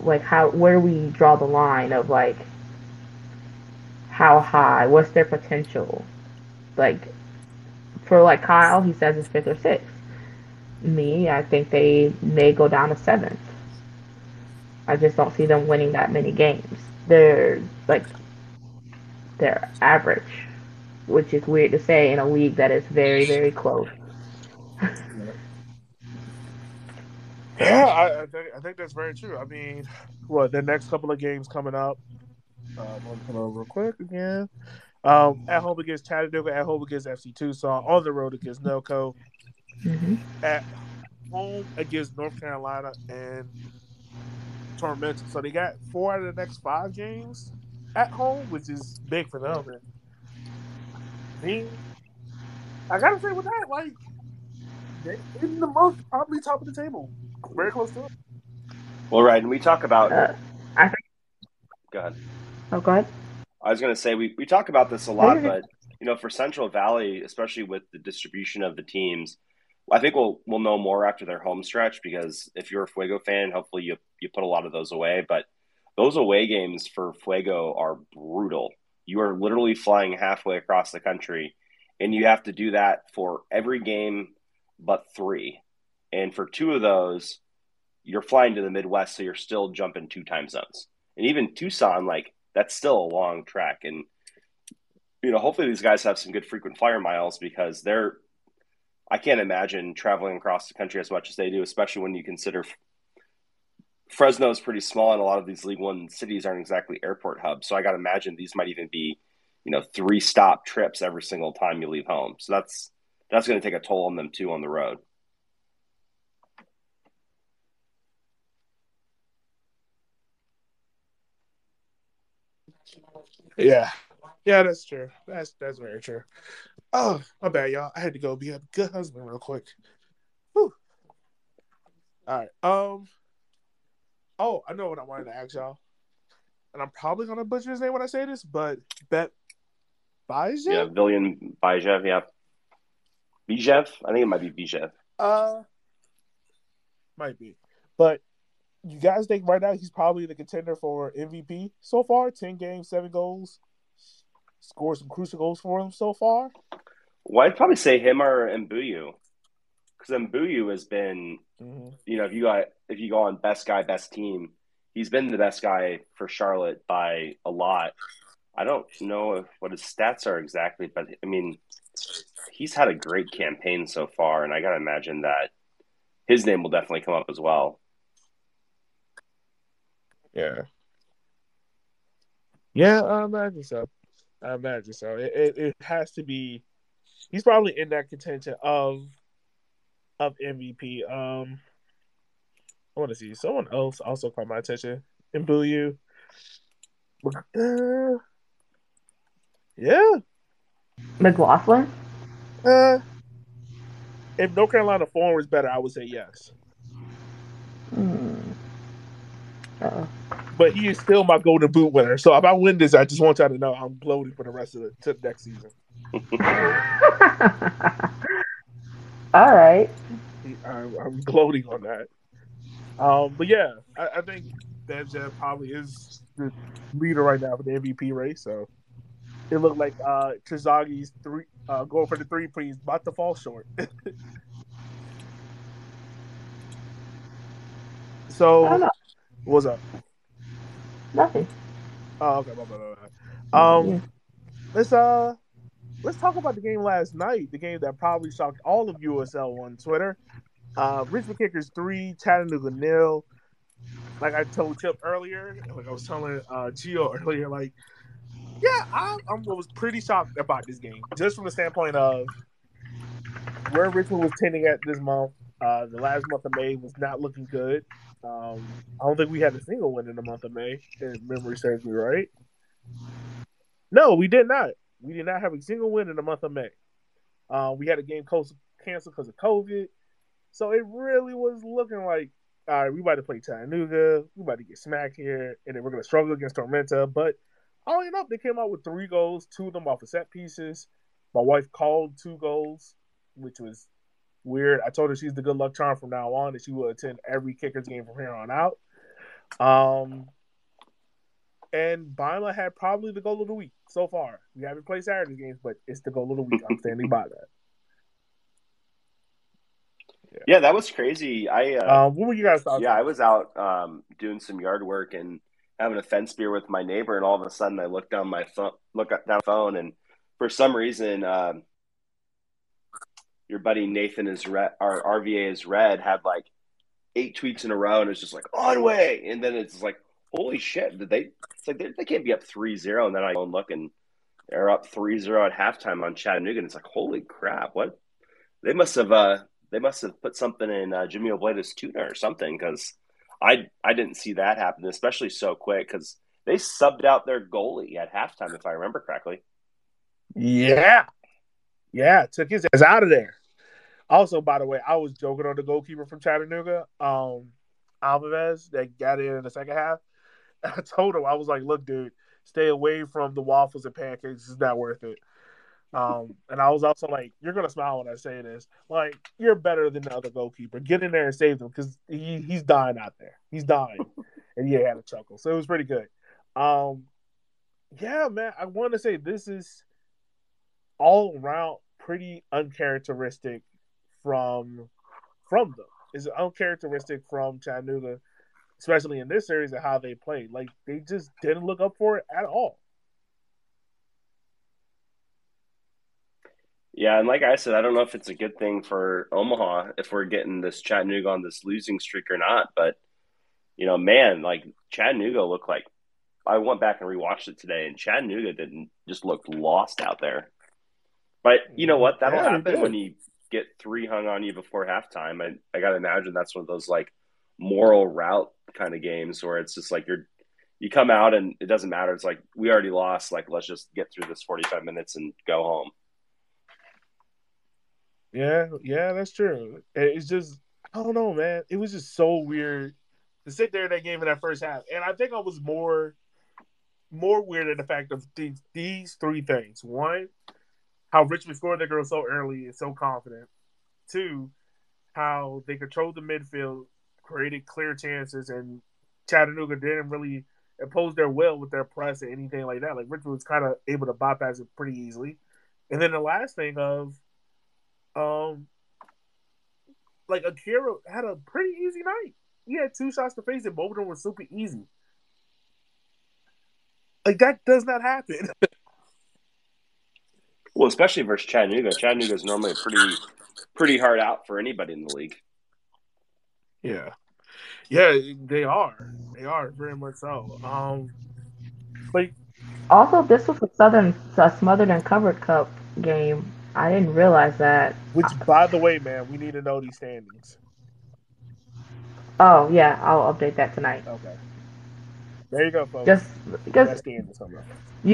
like how where we draw the line of like how high, what's their potential? Like for like Kyle, he says it's fifth or sixth. Me, I think they may go down to seventh. I just don't see them winning that many games. They're like they're average, which is weird to say in a league that is very, very close. yeah, I, I think I think that's very true. I mean, what the next couple of games coming up? Um, I'm gonna come over real quick again. Um, at home against Chattanooga, at home against F C Tucson, on the road against NOCO, mm-hmm. at home against North Carolina, and Tormenta. So they got four out of the next five games at home, which is big for them. And I mean, I gotta say with that, like, they're in the most probably top of the table, very close to it. Well, right, and we talk about. Uh, I think... Go ahead. Oh, go ahead. I was gonna say we we talk about this a lot, but you know, for Central Valley, especially with the distribution of the teams. I think we'll we'll know more after their home stretch because if you're a Fuego fan, hopefully you you put a lot of those away. But those away games for Fuego are brutal. You are literally flying halfway across the country, and you have to do that for every game but three. And for two of those, you're flying to the Midwest, so you're still jumping two time zones. And even Tucson, like, that's still a long track. And, you know, hopefully these guys have some good frequent flyer miles because they're – I can't imagine traveling across the country as much as they do, especially when you consider Fresno is pretty small and a lot of these League One cities aren't exactly airport hubs. So I got to imagine these might even be, you know, three stop trips every single time you leave home. So that's, that's going to take a toll on them too on the road. Yeah. Yeah, that's true. That's that's very true. Oh, my bad, y'all. I had to go be a good husband real quick. Whew. All right. Um. Oh, I know what I wanted to ask y'all, and I'm probably gonna butcher his name when I say this, but Bet Bijev. Yeah, Vilyan Bijev. Yeah, Bijev. I think it might be Bijev. Uh, might be. But you guys think right now he's probably the contender for M V P so far? Ten games, seven goals. Scored some crucial goals for him so far. Well, I'd probably say him or Mbuyu, because Mbuyu has been, mm-hmm. you know, if you got if you go on best guy, best team, he's been the best guy for Charlotte by a lot. I don't know if, what his stats are exactly, but I mean, he's had a great campaign so far, and I gotta imagine that his name will definitely come up as well. Yeah. Yeah, I imagine so. I imagine so. It, it it has to be. He's probably in that contention of of M V P. Um, I want to see someone else also caught my attention. Mbuyu. Uh, yeah. McLaughlin. Uh, if North Carolina form was better, I would say yes. Mm. Uh-oh. But he is still my Golden Boot winner. So if I win this, I just want y'all to know I'm bloated for the rest of the, to the next season. All right. I'm, I'm gloating on that. Um, but yeah, I, I think Bijev probably is the leader right now for the M V P race. So it looked like uh, Trizagi's three uh, going for the three, please, about to fall short. So what's up? Nothing. Oh, okay. Blah, blah, blah, blah. Um, yeah. let's uh, let's talk about the game last night. The game that probably shocked all of U S L on Twitter. Uh, Richmond Kickers three, Chattanooga nil. Like I told Chip earlier, like I was telling uh, Gio earlier, like yeah, I, I was pretty shocked about this game, just from the standpoint of where Richmond was tending at this month. Uh, the last month of May was not looking good. Um, I don't think we had a single win in the month of May, if memory serves me right. No, we did not. We did not have a single win in the month of May. Uh, we had a game canceled because of COVID. So it really was looking like, all right, we about to play Chattanooga. We about to get smacked here. And then we're going to struggle against Tormenta. But all in all, they came out with three goals, two of them off of set pieces. My wife called two goals, which was weird. I told her she's the good luck charm from now on, that she will attend every Kickers game from here on out. Um, and Byron had probably the goal of the week so far. We haven't played Saturday games, but it's the goal of the week. I'm standing by that. Yeah, yeah, that was crazy. I uh, um, what were you guys talking? Yeah, about? I was out um, doing some yard work and having a fence beer with my neighbor, and all of a sudden I looked down my phone, look down my phone, and for some reason. Um, Your buddy Nathan is red, our R V A is red, had like eight tweets in a row, and it's just like, on way. And then it's like, holy shit, did they? It's like, they, they can't be up three zero. And then I go and look, and they're up three zero at halftime on Chattanooga. And it's like, holy crap, what? They must have uh, they must have put something in uh, Jimmy Obleda's tuner or something, because I, I didn't see that happen, especially so quick, because they subbed out their goalie at halftime, if I remember correctly. Yeah. Yeah, took his ass out of there. Also, by the way, I was joking on the goalkeeper from Chattanooga, um, Alvarez, that got in in the second half. I told him, I was like, look, dude, stay away from the waffles and pancakes. It's not worth it. Um, and I was also like, you're going to smile when I say this. Like, you're better than the other goalkeeper. Get in there and save them, because he, he's dying out there. He's dying. And he had a chuckle. So it was pretty good. Um, yeah, man, I want to say this is all around pretty uncharacteristic from from them. It's uncharacteristic from Chattanooga, especially in this series, and how they played. Like, they just didn't look up for it at all. Yeah, and like I said, I don't know if it's a good thing for Omaha if we're getting this Chattanooga on this losing streak or not, but, you know, man, like, Chattanooga looked like – I went back and rewatched it today, and Chattanooga didn't just look lost out there. But you know what? That'll yeah, happen when you get three hung on you before halftime. I, I got to imagine that's one of those, like, moral route kind of games where it's just like you're you come out and it doesn't matter. It's like, we already lost. Like, let's just get through this forty-five minutes and go home. Yeah, yeah, that's true. It's just, I don't know, man. It was just so weird to sit there in that game in that first half. And I think I was more, more weird at the fact of these, these three things. One, how Richmond scored their goal so early and so confident. Two, how they controlled the midfield, created clear chances, and Chattanooga didn't really impose their will with their press or anything like that. Like, Richmond was kind of able to bypass it pretty easily. And then the last thing of, um, like, Akira had a pretty easy night. He had two shots to face, and both of them were super easy. Like, that does not happen. Well, especially versus Chattanooga. Chattanooga is normally pretty, pretty hard out for anybody in the league. Yeah, Yeah, they are. They are, very much so. Um, like, also, this was a Southern a Smothered and Covered Cup game. I didn't realize that. Which, by the way, man, we need to know these standings. Oh, yeah. I'll update that tonight. Okay. There you go, folks. Just because you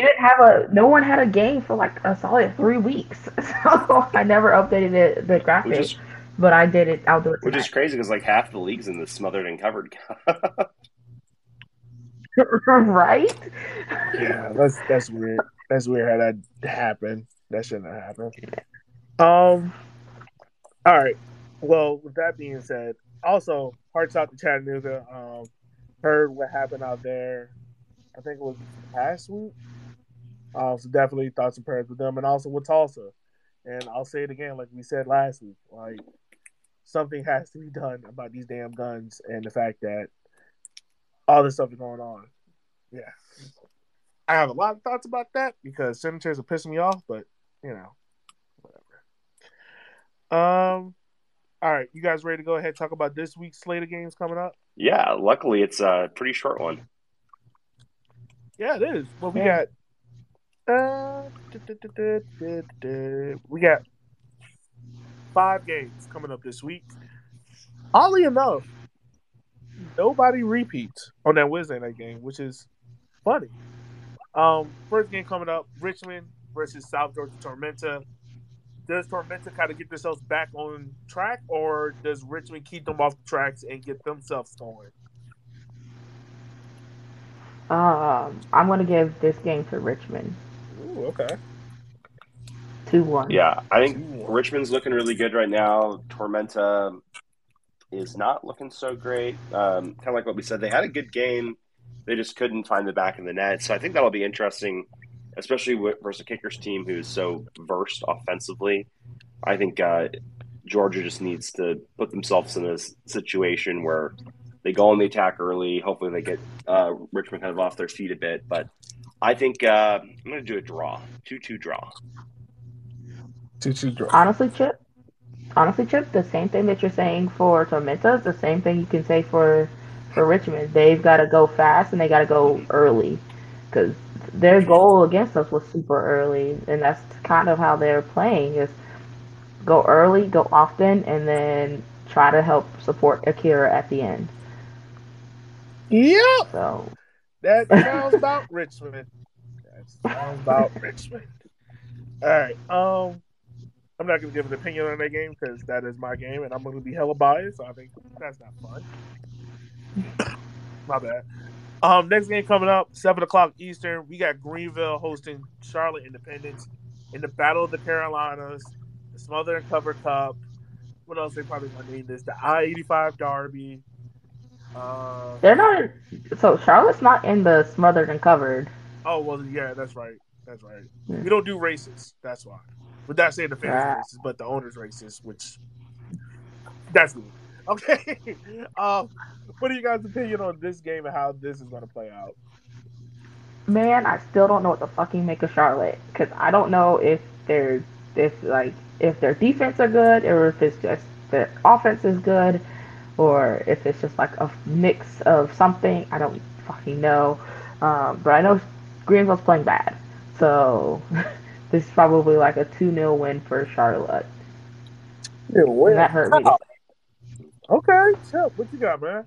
didn't have a – no one had a game for, like, a solid three weeks. So I never updated it, the graphic. Just, but I did it. I'll do it tonight. Which is crazy because, like, half the league's in the Smothered and Covered Cup. Right? Yeah, that's that's weird. That's weird how that happened. That shouldn't have happened. Um. All right. Well, with that being said, also hearts out to Chattanooga. Um, heard what happened out there. I think it was last week. Uh, so definitely thoughts and prayers with them, and also with Tulsa. And I'll say it again, like we said last week, like something has to be done about these damn guns and the fact that all this stuff is going on. Yeah. I have a lot of thoughts about that because senators are pissing me off, but, you know, whatever. Um, all right. You guys ready to go ahead and talk about this week's slate of games coming up? Yeah. Luckily, it's a pretty short one. Yeah, it is. Well, we yeah. got uh, da, da, da, da, da, da. we got five games coming up this week. Oddly enough, nobody repeats on that Wednesday night game, which is funny. Um, first game coming up, Richmond versus South Georgia Tormenta. Does Tormenta kind of get themselves back on track, or does Richmond keep them off the tracks and get themselves going? Um, I'm going to give this game to Richmond. Ooh, okay. two one. Yeah, I think two one. Richmond's looking really good right now. Tormenta is not looking so great. Um, kind of like what we said, they had a good game. They just couldn't find the back of the net. So I think that'll be interesting, especially with, versus a kicker's team who is so versed offensively. I think uh, Georgia just needs to put themselves in a situation where they go on the attack early. Hopefully they get uh, Richmond kind of off their feet a bit. But I think uh, I'm going to do a draw, two two draw. two two draw. Honestly, Chip? Honestly, Chip, the same thing that you're saying for Tormenta is the same thing you can say for for Richmond. They've got to go fast and they got to go early because their goal against us was super early, and that's kind of how they're playing is go early, go often, and then try to help support Akira at the end. Yep. So. That sounds about Richmond. That sounds about Richmond. All right. Um. I'm not going to give an opinion on that game because that is my game, and I'm going to be hella biased, so I think that's not fun. My bad. Um, next game coming up, seven o'clock Eastern. We got Greenville hosting Charlotte Independence in the Battle of the Carolinas, the Smothered and Covered Cup. What else they probably going to name this? The I eighty-five Derby. Uh, They're not – so Charlotte's not in the Smothered and Covered. Oh, well, yeah, that's right. That's right. Yeah. We don't do races. That's why. Without saying the fans ah. racist, but the owners racist, which that's me. Okay. um, what are you guys' opinion on this game and how this is going to play out? Man, I still don't know what the fucking make of Charlotte because I don't know if they're if like if their defense are good or if it's just their offense is good or if it's just like a mix of something. I don't fucking know, um, but I know Greenville's playing bad, so. This is probably like a two nil win for Charlotte. Dude, that hurt me. Okay, Chip, what you got, man?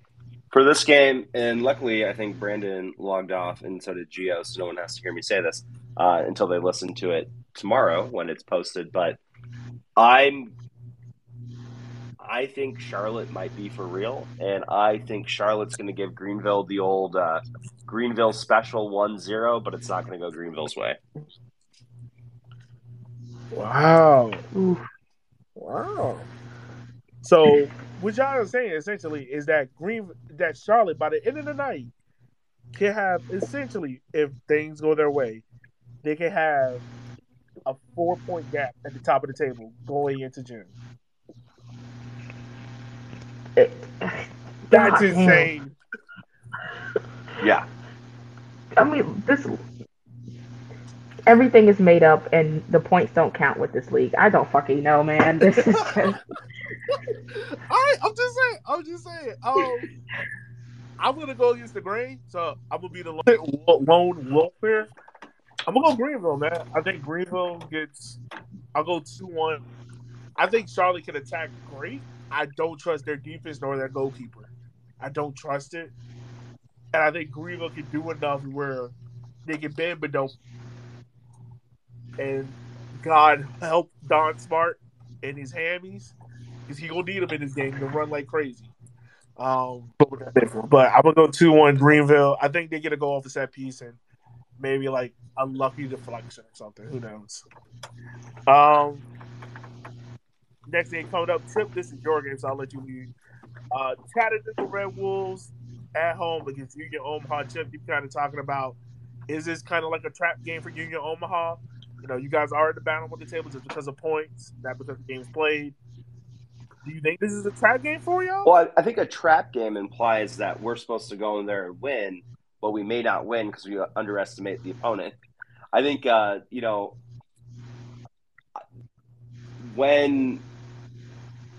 For this game, and luckily I think Brandon logged off and so did Gio, so no one has to hear me say this uh, until they listen to it tomorrow when it's posted. But I'm, I think Charlotte might be for real, and I think Charlotte's going to give Greenville the old uh, Greenville special one zero, but it's not going to go Greenville's way. Wow. Oof. Wow. So what y'all are saying essentially is that Green that Charlotte by the end of the night can have essentially, if things go their way, they can have a four point gap at the top of the table going into June. It, That's God, insane. Man. Yeah. I mean this everything is made up and the points don't count with this league. I don't fucking know, man. This is just... All right, I'm just saying. I'm just saying. Um, I'm going to go against the grain, so I'm going to be the lone, lone welfare. I'm going to go Greenville, man. I think Greenville gets – I'll go two one. I think Charlotte can attack great. I don't trust their defense nor their goalkeeper. I don't trust it. And I think Greenville can do enough where they can bend but don't. And God help Don Smart and his hammies, because he going to need them in this game to run like crazy. Um, but I'm going to go two one Greenville. I think they get a goal off a set piece and maybe like a lucky deflection or something. Who knows? Um, next day coming up, Trip, this is your game, so I'll let you lead. Uh, Chattanooga Red Wolves at home against Union Omaha. Chip, you kind of talking about, is this kind of like a trap game for Union Omaha? You know, you guys are in the battle on the table just because of points, not because the game's played. Do you think this is a trap game for y'all? Well, I think a trap game implies that we're supposed to go in there and win, but we may not win because we underestimate the opponent. I think, uh, you know, when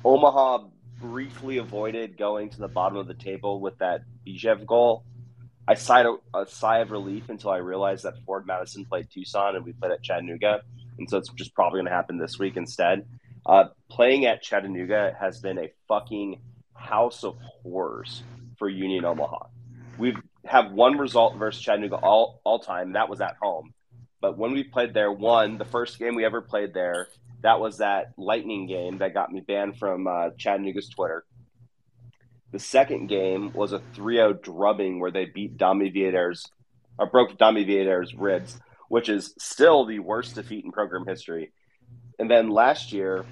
Omaha briefly avoided going to the bottom of the table with that Bijev goal, I sighed a, a sigh of relief until I realized that Ford Madison played Tucson and we played at Chattanooga. And so it's just probably going to happen this week instead. Uh, playing at Chattanooga has been a fucking house of horrors for Union Omaha. We've have one result versus Chattanooga all, all time. That was at home. But when we played there, one, the first game we ever played there, that was that lightning game that got me banned from uh, Chattanooga's Twitter. The second game was a three oh drubbing where they beat Domi Vieder's, or broke Domi Vieder's ribs, which is still the worst defeat in program history. And then last year,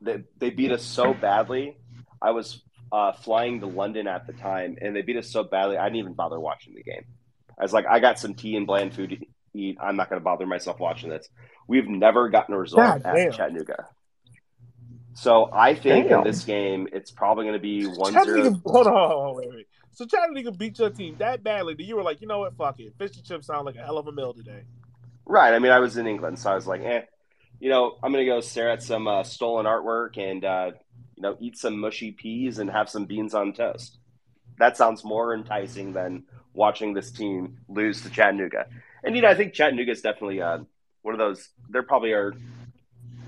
they, they beat us so badly. I was uh, flying to London at the time, and they beat us so badly, I didn't even bother watching the game. I was like, I got some tea and bland food to eat. I'm not going to bother myself watching this. We've never gotten a result God, at damn. Chattanooga. So I think Damn. in this game, it's probably going to be one zero. Chattanooga, hold on, wait, wait. So Chattanooga beat your team that badly that you were like, you know what, fuck it. Fish and chips sound like a hell of a meal today. Right. I mean, I was in England, so I was like, eh. You know, I'm going to go stare at some uh, stolen artwork and, uh, you know, eat some mushy peas and have some beans on toast. That sounds more enticing than watching this team lose to Chattanooga. And, you know, I think Chattanooga is definitely uh, one of those – they're probably are –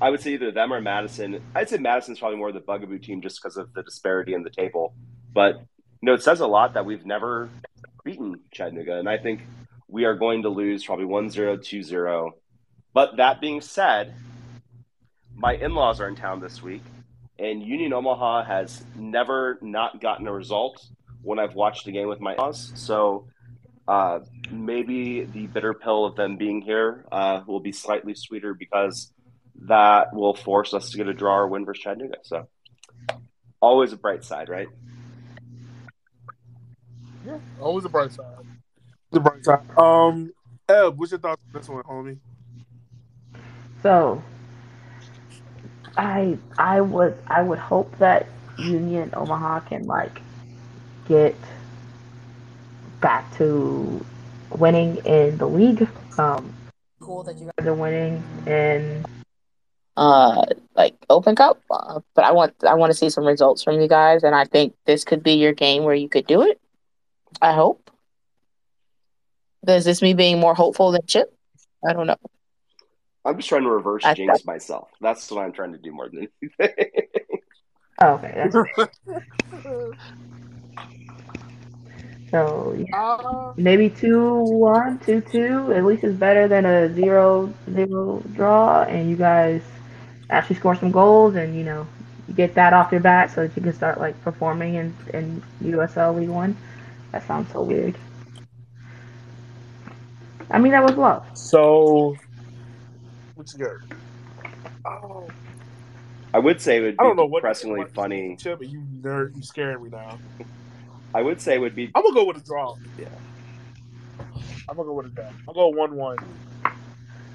I would say either them or Madison. I'd say Madison's probably more of the bugaboo team just because of the disparity in the table. But, you know, it says a lot that we've never beaten Chattanooga. And I think we are going to lose probably one zero, two zero. But that being said, my in-laws are in town this week. And Union Omaha has never not gotten a result when I've watched a game with my in-laws. So uh, maybe the bitter pill of them being here uh, will be slightly sweeter because – that will force us to get a draw or win versus Chattanooga. So, always a bright side, right? Yeah, always a bright side. The bright side. Um, Eb, what's your thoughts on this one, homie? So, I I would I would hope that Union Omaha can like get back to winning in the league. Um, cool that you guys are winning and. Uh, like Open Cup, uh, but I want I want to see some results from you guys, and I think this could be your game where you could do it. I hope. Is this me being more hopeful than Chip? I don't know. I'm just trying to reverse I jinx thought... myself. That's what I'm trying to do more than anything. Okay. So yeah. Maybe two one, two two. At least it's better than a zero zero draw, and you guys actually score some goals and, you know, get that off your back so that you can start, like, performing in, in U S L League One. That sounds so weird. I mean, that was love. So, what's good? Oh. I would say it would be I don't know, depressingly what, what, funny. Chip, you nerd, you're scaring me now. I would say it would be... I'm going to go with a draw. Yeah. I'm going to go with a draw. I'll go one one.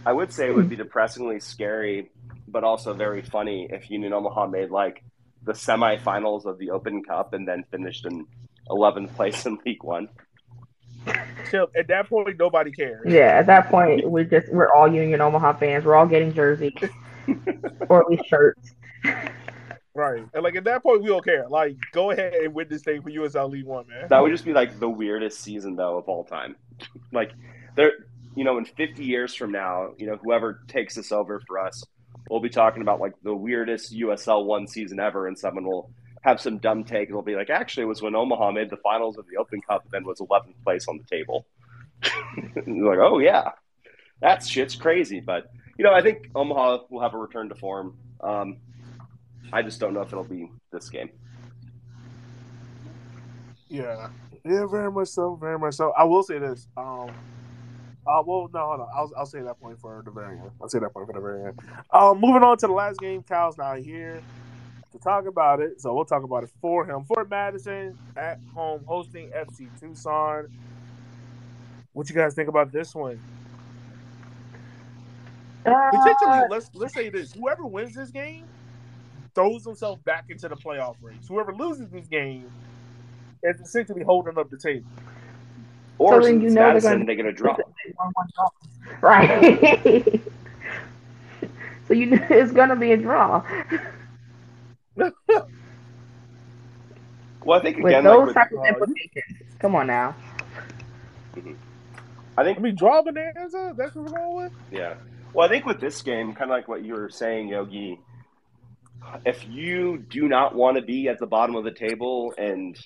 I would say it would be depressingly scary... but also very funny if Union Omaha made, like, the semifinals of the Open Cup and then finished in eleventh place in League One. Chip, at that point, nobody cares. Yeah, at that point, we just we're all Union Omaha fans. We're all getting jerseys, or at least shirts. Right, and like at that point, we don't care. Like, go ahead and win this thing for U S L League One, man. That would just be like the weirdest season though of all time. Like, there, you know, in fifty years from now, you know, whoever takes this over for us, we'll be talking about like the weirdest U S L One season ever, and someone will have some dumb take, and they'll be like, actually, it was when Omaha made the finals of the Open Cup and then was eleventh place on the table. You're like, oh, yeah, that shit's crazy. But, you know, I think Omaha will have a return to form. Um, I just don't know if it'll be this game. Yeah. Yeah, very much so, very much so. I will say this. Um, uh, well, no, hold on. I'll, I'll say that point for the very end. I'll say that point for the very end. Um, moving on to the last game. Kyle's not here to talk about it, so we'll talk about it for him. Ford Madison at home hosting F C Tucson. What you guys think about this one? Uh, Potentially, let's let's say this: whoever wins this game throws themselves back into the playoff race. Whoever loses this game is essentially holding up the table. Or so since you know Madison, they're going to draw. Right. So you it's going to be a draw. Well, I think again, with those like with, types of implications. Uh, Come on now. I think we draw bonanza. That's what we're going with. Yeah. Well, I think with this game, kind of like what you were saying, Yogi. If you do not want to be at the bottom of the table, and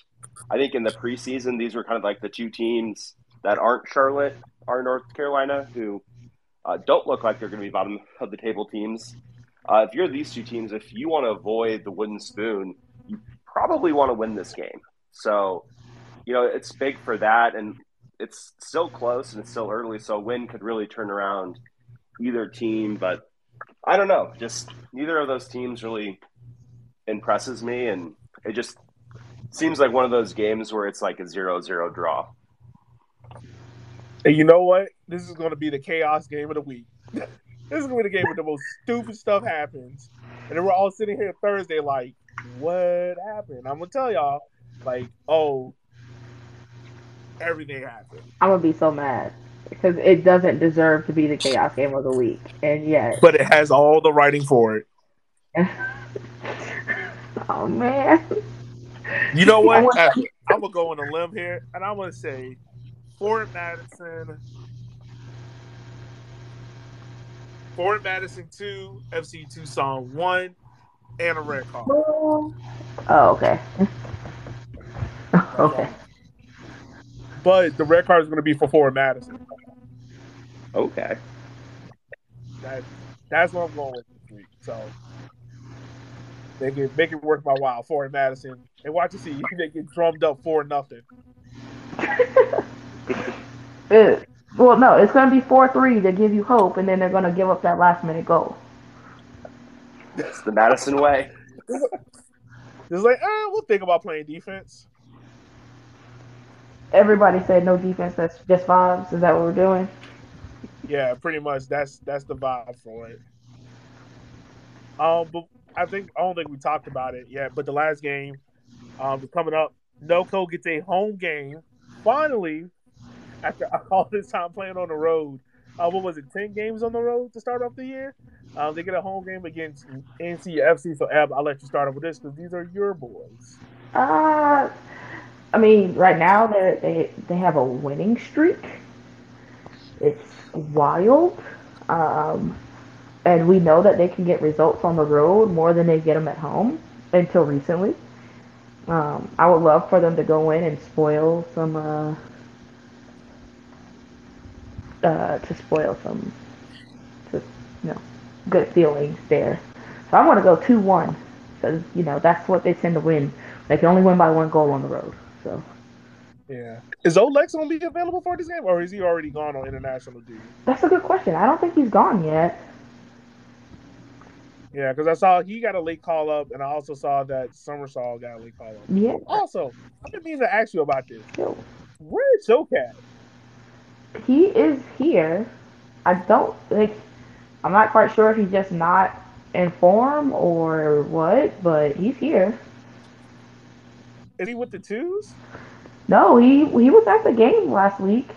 I think in the preseason, these were kind of like the two teams that aren't Charlotte or North Carolina, who uh, don't look like they're going to be bottom of the table teams. Uh, if you're these two teams, if you want to avoid the wooden spoon, you probably want to win this game. So, you know, it's big for that, and it's still close and it's still early, so a win could really turn around either team. But I don't know, just neither of those teams really impresses me, and it just seems like one of those games where it's like a zero zero draw. And you know what? This is going to be the chaos game of the week. This is going to be the game where the most stupid stuff happens. And then we're all sitting here Thursday like, what happened? I'm going to tell y'all, like, oh, everything happened. I'm going to be so mad because it doesn't deserve to be the chaos game of the week. And yes. But it has all the writing for it. Oh, man. You know what? I, I'm going to go on a limb here, and I'm going to say Ford Madison – Ford Madison two, F C Tucson one, and a red card. Oh, okay. Okay. But the red card is going to be for Ford Madison. Okay. That, that's what I'm going with this week. So make it, make it worth my while, Ford Madison. And watch to see, you can get drummed up for nothing. Good. Well, no, it's going to be four three to give you hope, and then they're going to give up that last-minute goal. That's the Madison way. It's like, ah, eh, we'll think about playing defense. Everybody said no defense, that's just vibes. Is that what we're doing? Yeah, pretty much. That's that's the vibe for it. Um, but I think I don't think we talked about it yet, but the last game um, coming up, NOCO gets a home game. Finally, after all this time playing on the road, uh, what was it, ten games on the road to start off the year? Um, they get a home game against N C F C. So, Ab, I'll let you start off with this because these are your boys. Uh, I mean, right now they they they have a winning streak. It's wild, um, and we know that they can get results on the road more than they get them at home until recently. Um, I would love for them to go in and spoil some. Uh, Uh, to spoil some, to, you know, good feelings there. So I want to go two one because, you know, that's what they tend to win. They can only win by one goal on the road. So. Yeah. Is Olex going to be available for this game, or is he already gone on international duty? That's a good question. I don't think he's gone yet. Yeah, because I saw he got a late call up, and I also saw that Summersall got a late call up. Yeah. Also, I've been meaning to ask you about this. Yo. Where's your cat? He is here. I don't like. I'm not quite sure if he's just not in form or what, but he's here. Is he with the twos? No, he he was at the game last week.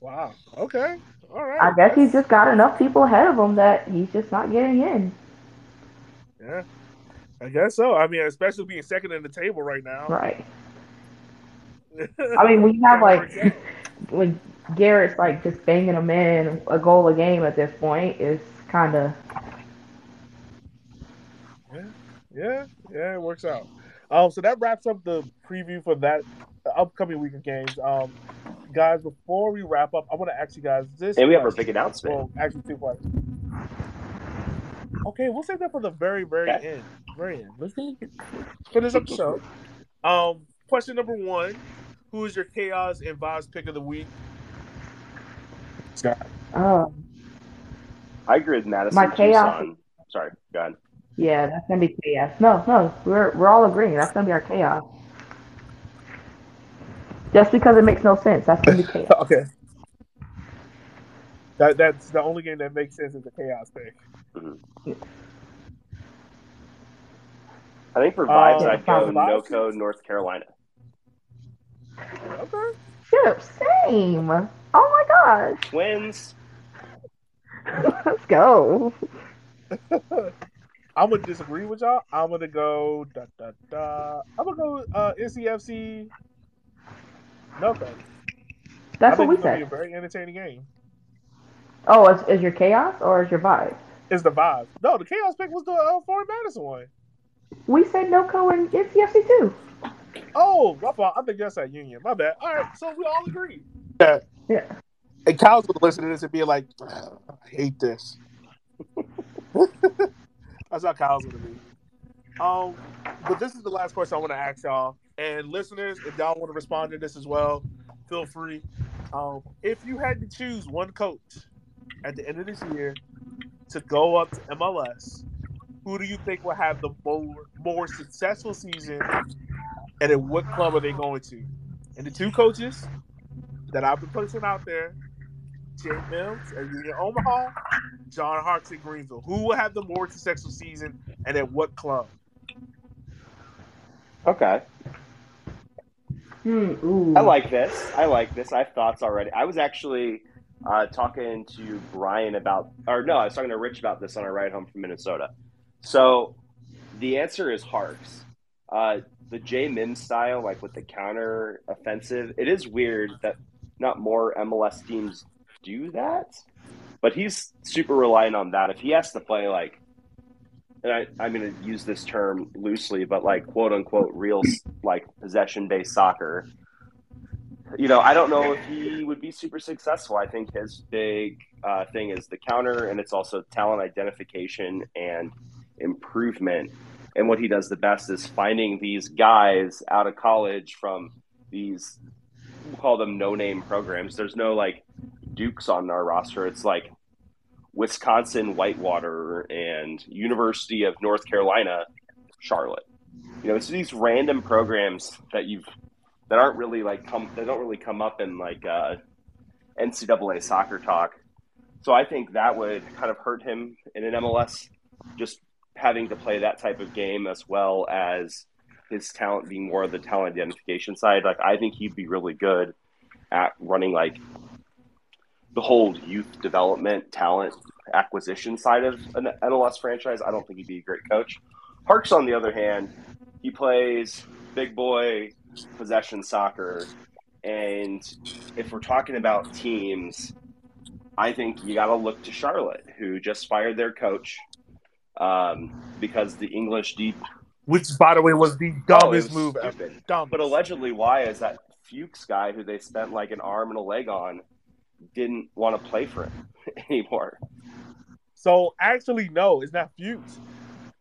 Wow. Okay. All right. I guess he's just got enough people ahead of him that he's just not getting in. Yeah, I guess so. I mean, especially being second in the table right now. Right. I mean, we have like when Garrett's like just banging them in a goal a game at this point is kind of. Yeah, yeah, yeah. It works out. Um, so that wraps up the preview for that upcoming week of games. Um, guys, before we wrap up, I want to ask you guys this. Hey, we have our big announcement. Well, actually, two questions. Okay, we'll save that for the very, very okay. end. Very end. Let's finish up the show. Um, question number one: who is your chaos and vibes pick of the week? Scott. Um, I agree with Madison. My chaos. Tucson. Sorry, go ahead. Yeah, that's gonna be chaos. No, no, we're we're all agreeing. That's gonna be our chaos. Just because it makes no sense, that's gonna be chaos. Okay. That that's the only game that makes sense is the chaos pick. Mm-hmm. I think for vibes, um, I'd go NOCO, North Carolina. Okay. Sure, same. Oh my gosh. Twins. Let's go. I'm gonna disagree with y'all. I'm gonna go. Da, da, da. I'm gonna go uh, N C F C. NOCO. That's what we said. Be a very entertaining game. Oh, is, is your chaos or is your vibe? It's the vibe. No, the chaos pick was the uh, Ford Madison one. We said NOCO and N C F C too. Oh, my fault. I think that's at Union. My bad. All right, so we all agree. Yeah. Yeah. And Kyle's gonna listen to this and be like, oh, I hate this. That's how Kyle's gonna be. Um, but this is the last question I want to ask y'all. And listeners, if y'all want to respond to this as well, feel free. Um, if you had to choose one coach at the end of this year to go up to M L S, who do you think will have the more, more successful season, and at what club are they going to? And the two coaches that I've been putting out there, Jay Mims at Union Omaha, John Harkes at Greenville. Who will have the more successful season, and at what club? Okay. Mm, I like this. I like this. I have thoughts already. I was actually uh, talking to Brian about – or no, I was talking to Rich about this on our ride home from Minnesota. So the answer is Harkes. Uh, the Jay Mims style, like with the counter offensive, it is weird that not more M L S teams do that. But he's super reliant on that. If he has to play like – and I, I'm going to use this term loosely, but like quote-unquote real like possession-based soccer, you know, I don't know if he would be super successful. I think his big uh, thing is the counter, and it's also talent identification and improvement. And what he does the best is finding these guys out of college from these – we'll call them no-name programs. There's no like Dukes on our roster. It's like Wisconsin Whitewater and University of North Carolina Charlotte. You know, it's these random programs that you've that aren't really like come they don't really come up in like uh, N C double A soccer talk. So I think that would kind of hurt him in an M L S, just having to play that type of game as well as his talent being more of the talent identification side. Like I think he'd be really good at running like the whole youth development, talent acquisition side of an N L S franchise. I don't think he'd be a great coach. Harkes, on the other hand, he plays big boy possession soccer. And if we're talking about teams, I think you got to look to Charlotte, who just fired their coach um, because the English deep. Which, by the way, was the dumbest oh, was move ever. Dumbest. But allegedly, why is that Fuchs guy who they spent like an arm and a leg on didn't want to play for him anymore. So actually, no, it's not Fuchs.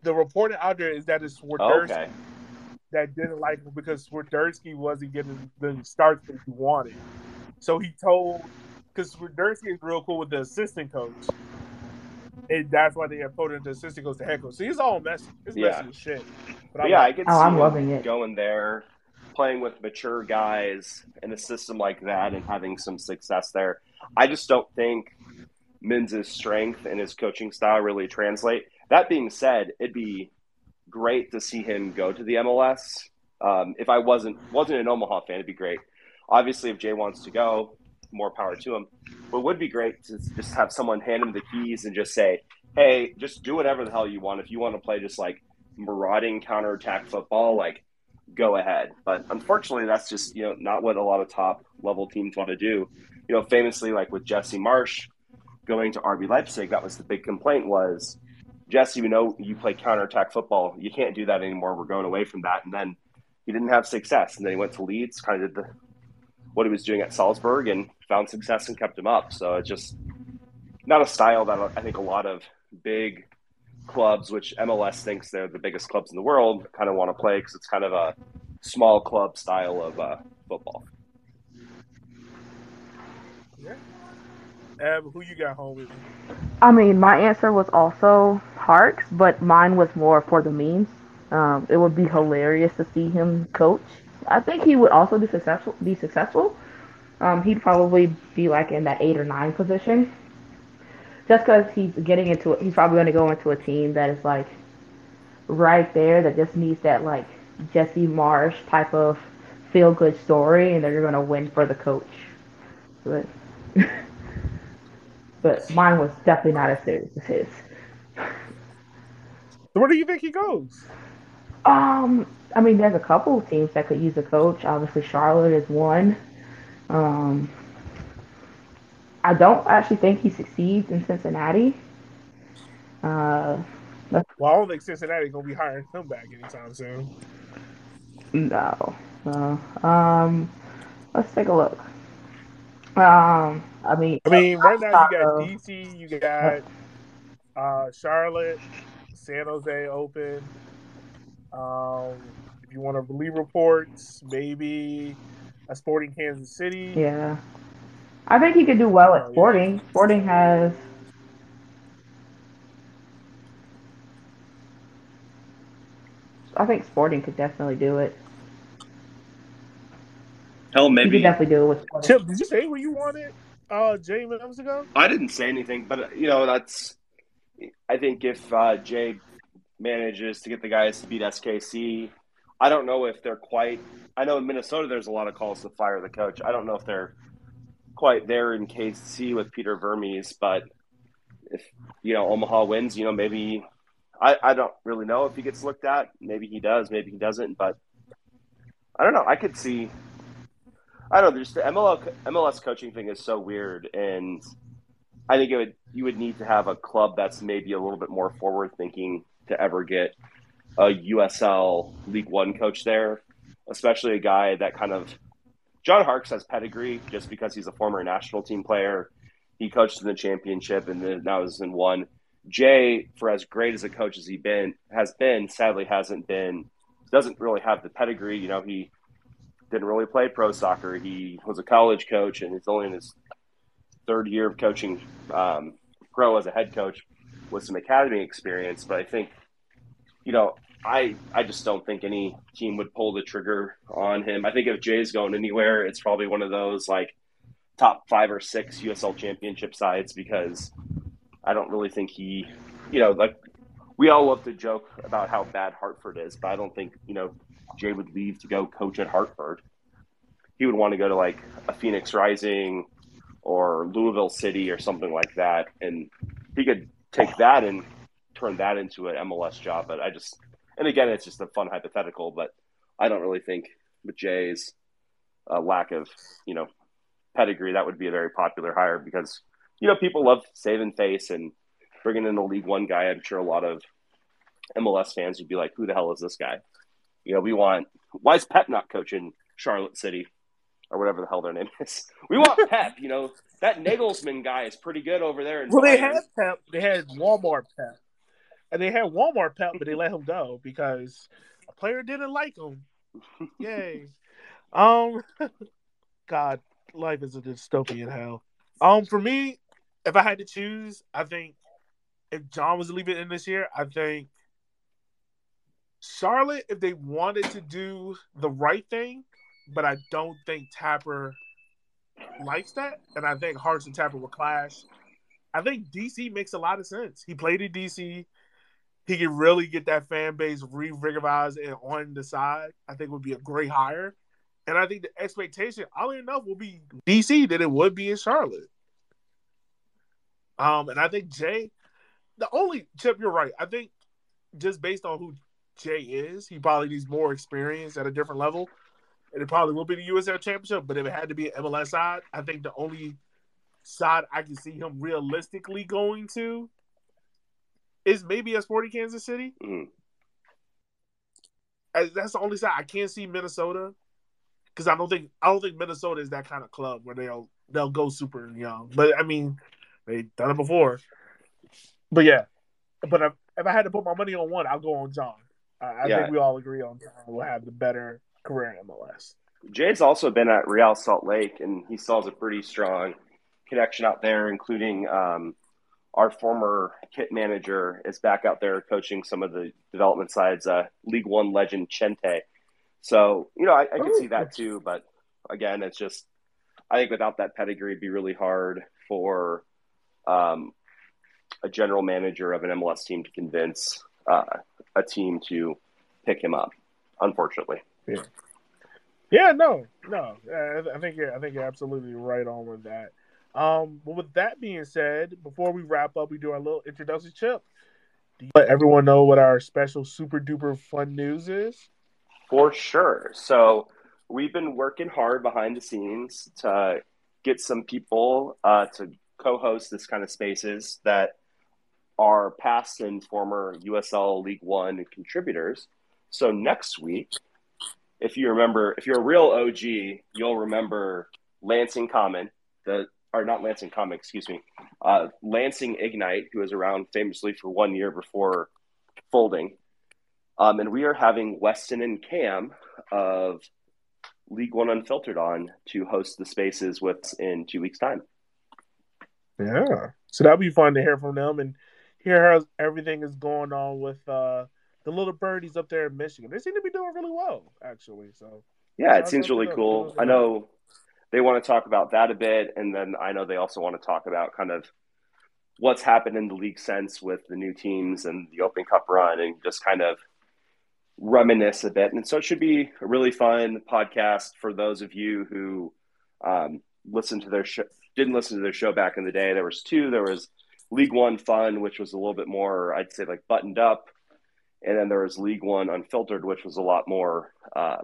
The reporting out there is that it's Swiderski okay. that didn't like him because Swiderski wasn't getting the starts that he wanted. So he told, because Swiderski is real cool with the assistant coach, and that's why they have voted the assistant coach to head coach. So he's all messy. It's yeah. messy as shit. But, but yeah, like, I can oh, see I'm loving it. Going there. Playing with mature guys in a system like that and having some success there. I just don't think Mims' strength and his coaching style really translate. That being said, it'd be great to see him go to the M L S Um, if I wasn't wasn't an Omaha fan, it'd be great. Obviously, if Jay wants to go, more power to him. But it would be great to just have someone hand him the keys and just say, hey, just do whatever the hell you want. If you want to play just like marauding counterattack football, like go ahead. But unfortunately, that's just, you know, not what a lot of top level teams want to do. You know, famously, like with Jesse Marsch going to R B Leipzig, that was the big complaint was, Jesse, we know you play counterattack football. You can't do that anymore. We're going away from that. And then he didn't have success. And then he went to Leeds, kind of did the, what he was doing at Salzburg, and found success and kept him up. So it's just not a style that I think a lot of big clubs, which M L S thinks they're the biggest clubs in the world, kind of want to play, because it's kind of a small club style of uh, football. Yeah. Ab, who you got home with? I mean, my answer was also Harkes, but mine was more for the memes. Um, it would be hilarious to see him coach. I think he would also be successful. Be successful. Um, he'd probably be like in that eight or nine position, just because he's getting into it. He's probably going to go into a team that is like right there that just needs that like Jesse Marsch type of feel good story, and they're going to win for the coach. But but mine was definitely not as serious as his. Where do you think he goes? Um, I mean, there's a couple of teams that could use a coach. Obviously, Charlotte is one. Um, I don't actually think he succeeds in Cincinnati. Uh, well, I don't think Cincinnati's going to be hiring him back anytime soon. No. no. Um, let's take a look. Um, I mean, I mean, right now you got D C, you got uh, Charlotte, San Jose open. Um, if you want to believe reports, maybe a Sporting Kansas City. Yeah. I think he could do well at Sporting. Sporting has... I think Sporting could definitely do it. Hell, maybe. He could definitely do it with Sporting. Chip, did you say where you wanted uh, Jay minutes ago? I didn't say anything, but, you know, that's... I think if uh, Jay... manages to get the guys to beat S K C. I don't know if they're quite – I know in Minnesota there's a lot of calls to fire the coach. I don't know if they're quite there in K C with Peter Vermes, but if, you know, Omaha wins, you know, maybe I, – I don't really know if he gets looked at. Maybe he does, maybe he doesn't, but I don't know. I could see – I don't know. There's the M L S coaching thing is so weird, and I think it would you would need to have a club that's maybe a little bit more forward-thinking to ever get a U S L League One coach there, especially a guy that kind of – John Harkes has pedigree just because he's a former national team player. He coached in the championship and then now is in one. Jay, for as great as a coach as he been has been, sadly hasn't been – doesn't really have the pedigree. You know, he didn't really play pro soccer. He was a college coach, and he's only in his third year of coaching um, pro as a head coach, with some academy experience. But I think, you know, I I just don't think any team would pull the trigger on him. I think if Jay's going anywhere, it's probably one of those like top five or six U S L championship sides, because I don't really think he, you know, like we all love to joke about how bad Hartford is, but I don't think, you know, Jay would leave to go coach at Hartford. He would want to go to like a Phoenix Rising or Louisville City or something like that. And he could take that and turn that into an M L S job. But I just, and again, it's just a fun hypothetical, but I don't really think with Jay's uh, lack of, you know, pedigree, that would be a very popular hire, because, you know, people love saving face, and bringing in a League One guy, I'm sure a lot of M L S fans would be like, who the hell is this guy? You know, we want, why is Pep not coaching Charlotte City or whatever the hell their name is? We want Pep, you know. That Nagelsmann guy is pretty good over there. In well, Byron. They had Pep. They had Walmart Pep. And they had Walmart Pep, but they let him go because a player didn't like him. Yay. um, God, life is a dystopian hell. Um, for me, if I had to choose, I think if John was leaving in this year, I think Charlotte, if they wanted to do the right thing, but I don't think Tapper likes that, and I think Harkes and Tapper will clash. I think D C makes a lot of sense. He played in D C. he can really get that fan base re-revitalized and on the side, I think would be a great hire. And I think the expectation, oddly enough, will be D C than it would be in Charlotte. Um, and I think Jay, the only Chip, you're right. I think just based on who Jay is, he probably needs more experience at a different level. And it probably will be the U S L Championship, but if it had to be an M L S side, I think the only side I can see him realistically going to is maybe S forty Kansas City. Mm. That's the only side I can't see Minnesota, because I don't think I don't think Minnesota is that kind of club where they'll they'll go super young. But I mean, they've done it before. But yeah, but if, if I had to put my money on one, I'll go on John. I, I yeah. think we all agree on John will have the better career in M L S. Jay's also been at Real Salt Lake, and he still has a pretty strong connection out there, including um, our former kit manager is back out there coaching some of the development sides, uh, League One legend Chente. So, you know, I, I could see that too. But again, it's just, I think without that pedigree, it'd be really hard for um, a general manager of an M L S team to convince uh, a team to pick him up, unfortunately. Yeah. Yeah. No. No. I think you're. I think you're absolutely right on with that. Um. But with that being said, before we wrap up, we do our little introduction. Chip, do you let everyone know what our special super duper fun news is? For sure. So we've been working hard behind the scenes to get some people uh, to co-host this kind of spaces that are past and former U S L League One contributors. So next week, if you remember, if you're a real O G, you'll remember Lansing Common, the or not Lansing Common, excuse me, uh, Lansing Ignite, who was around famously for one year before folding. Um, and we are having Weston and Cam of League One Unfiltered on to host the spaces with in two weeks' time. Yeah, so that'll be fun to hear from them and hear how everything is going on with uh, the little birdies up there in Michigan. They seem to be doing really well, actually. So yeah, it seems really cool. I know they want to talk about that a bit, and then I know they also want to talk about kind of what's happened in the league since with the new teams and the Open Cup run, and just kind of reminisce a bit. And so it should be a really fun podcast for those of you who um, listened to their sh- didn't listen to their show back in the day. There was two. There was League One Fun, which was a little bit more, I'd say, like buttoned up. And then there was League One Unfiltered, which was a lot more uh,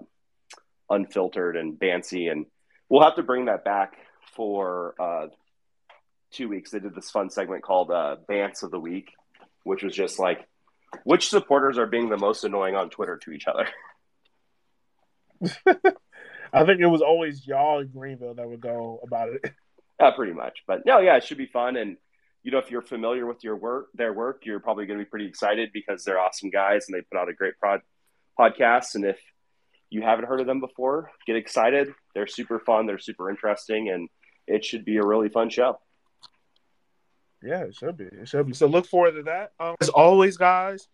unfiltered and bancy. And we'll have to bring that back for uh, two weeks. They did this fun segment called uh, Bants of the Week, which was just like, which supporters are being the most annoying on Twitter to each other? I think it was always y'all in Greenville that would go about it. Yeah, pretty much. But no, yeah, it should be fun. And, you know, if you're familiar with your work, their work, you're probably going to be pretty excited because they're awesome guys and they put out a great pod- podcast. And if you haven't heard of them before, get excited. They're super fun. They're super interesting. And it should be a really fun show. Yeah, it should be. It should be. So look forward to that. Um, as always, guys,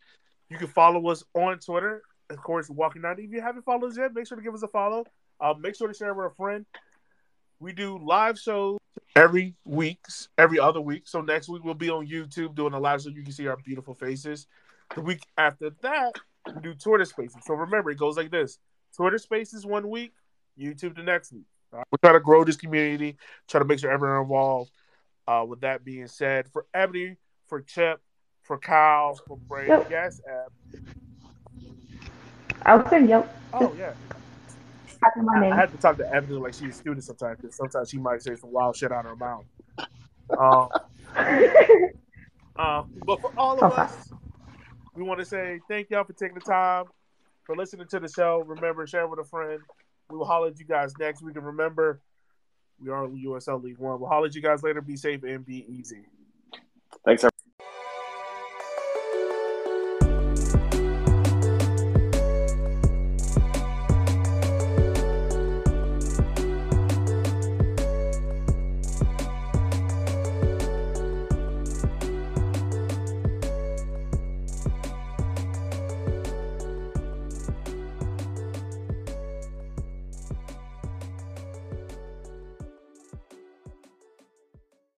you can follow us on Twitter. Of course, Walking ninety. If you haven't followed us yet, make sure to give us a follow. Uh, make sure to share with a friend. We do live shows every week, every other week. So next week we'll be on YouTube doing a live show. You can see our beautiful faces. The week after that, we do Twitter Spaces. So remember, it goes like this. Twitter Spaces one week, YouTube the next week. Right? We're trying to grow this community, trying to make sure everyone involved. Uh, with that being said, for Ebony, for Chip, for Kyle, for Brandon, yep. Yes, Eb. I would say, yep. Oh, yeah. Happy Monday. I, I had to talk to Ebony like she's a student sometimes, because sometimes she might say some wild shit out of her mouth. Um, um, but for all of us, we want to say thank y'all for taking the time, for listening to the show. Remember, share with a friend. We will holler at you guys next week. And remember, we are U S L League One. We'll holler at you guys later. Be safe and be easy. Thanks, everyone.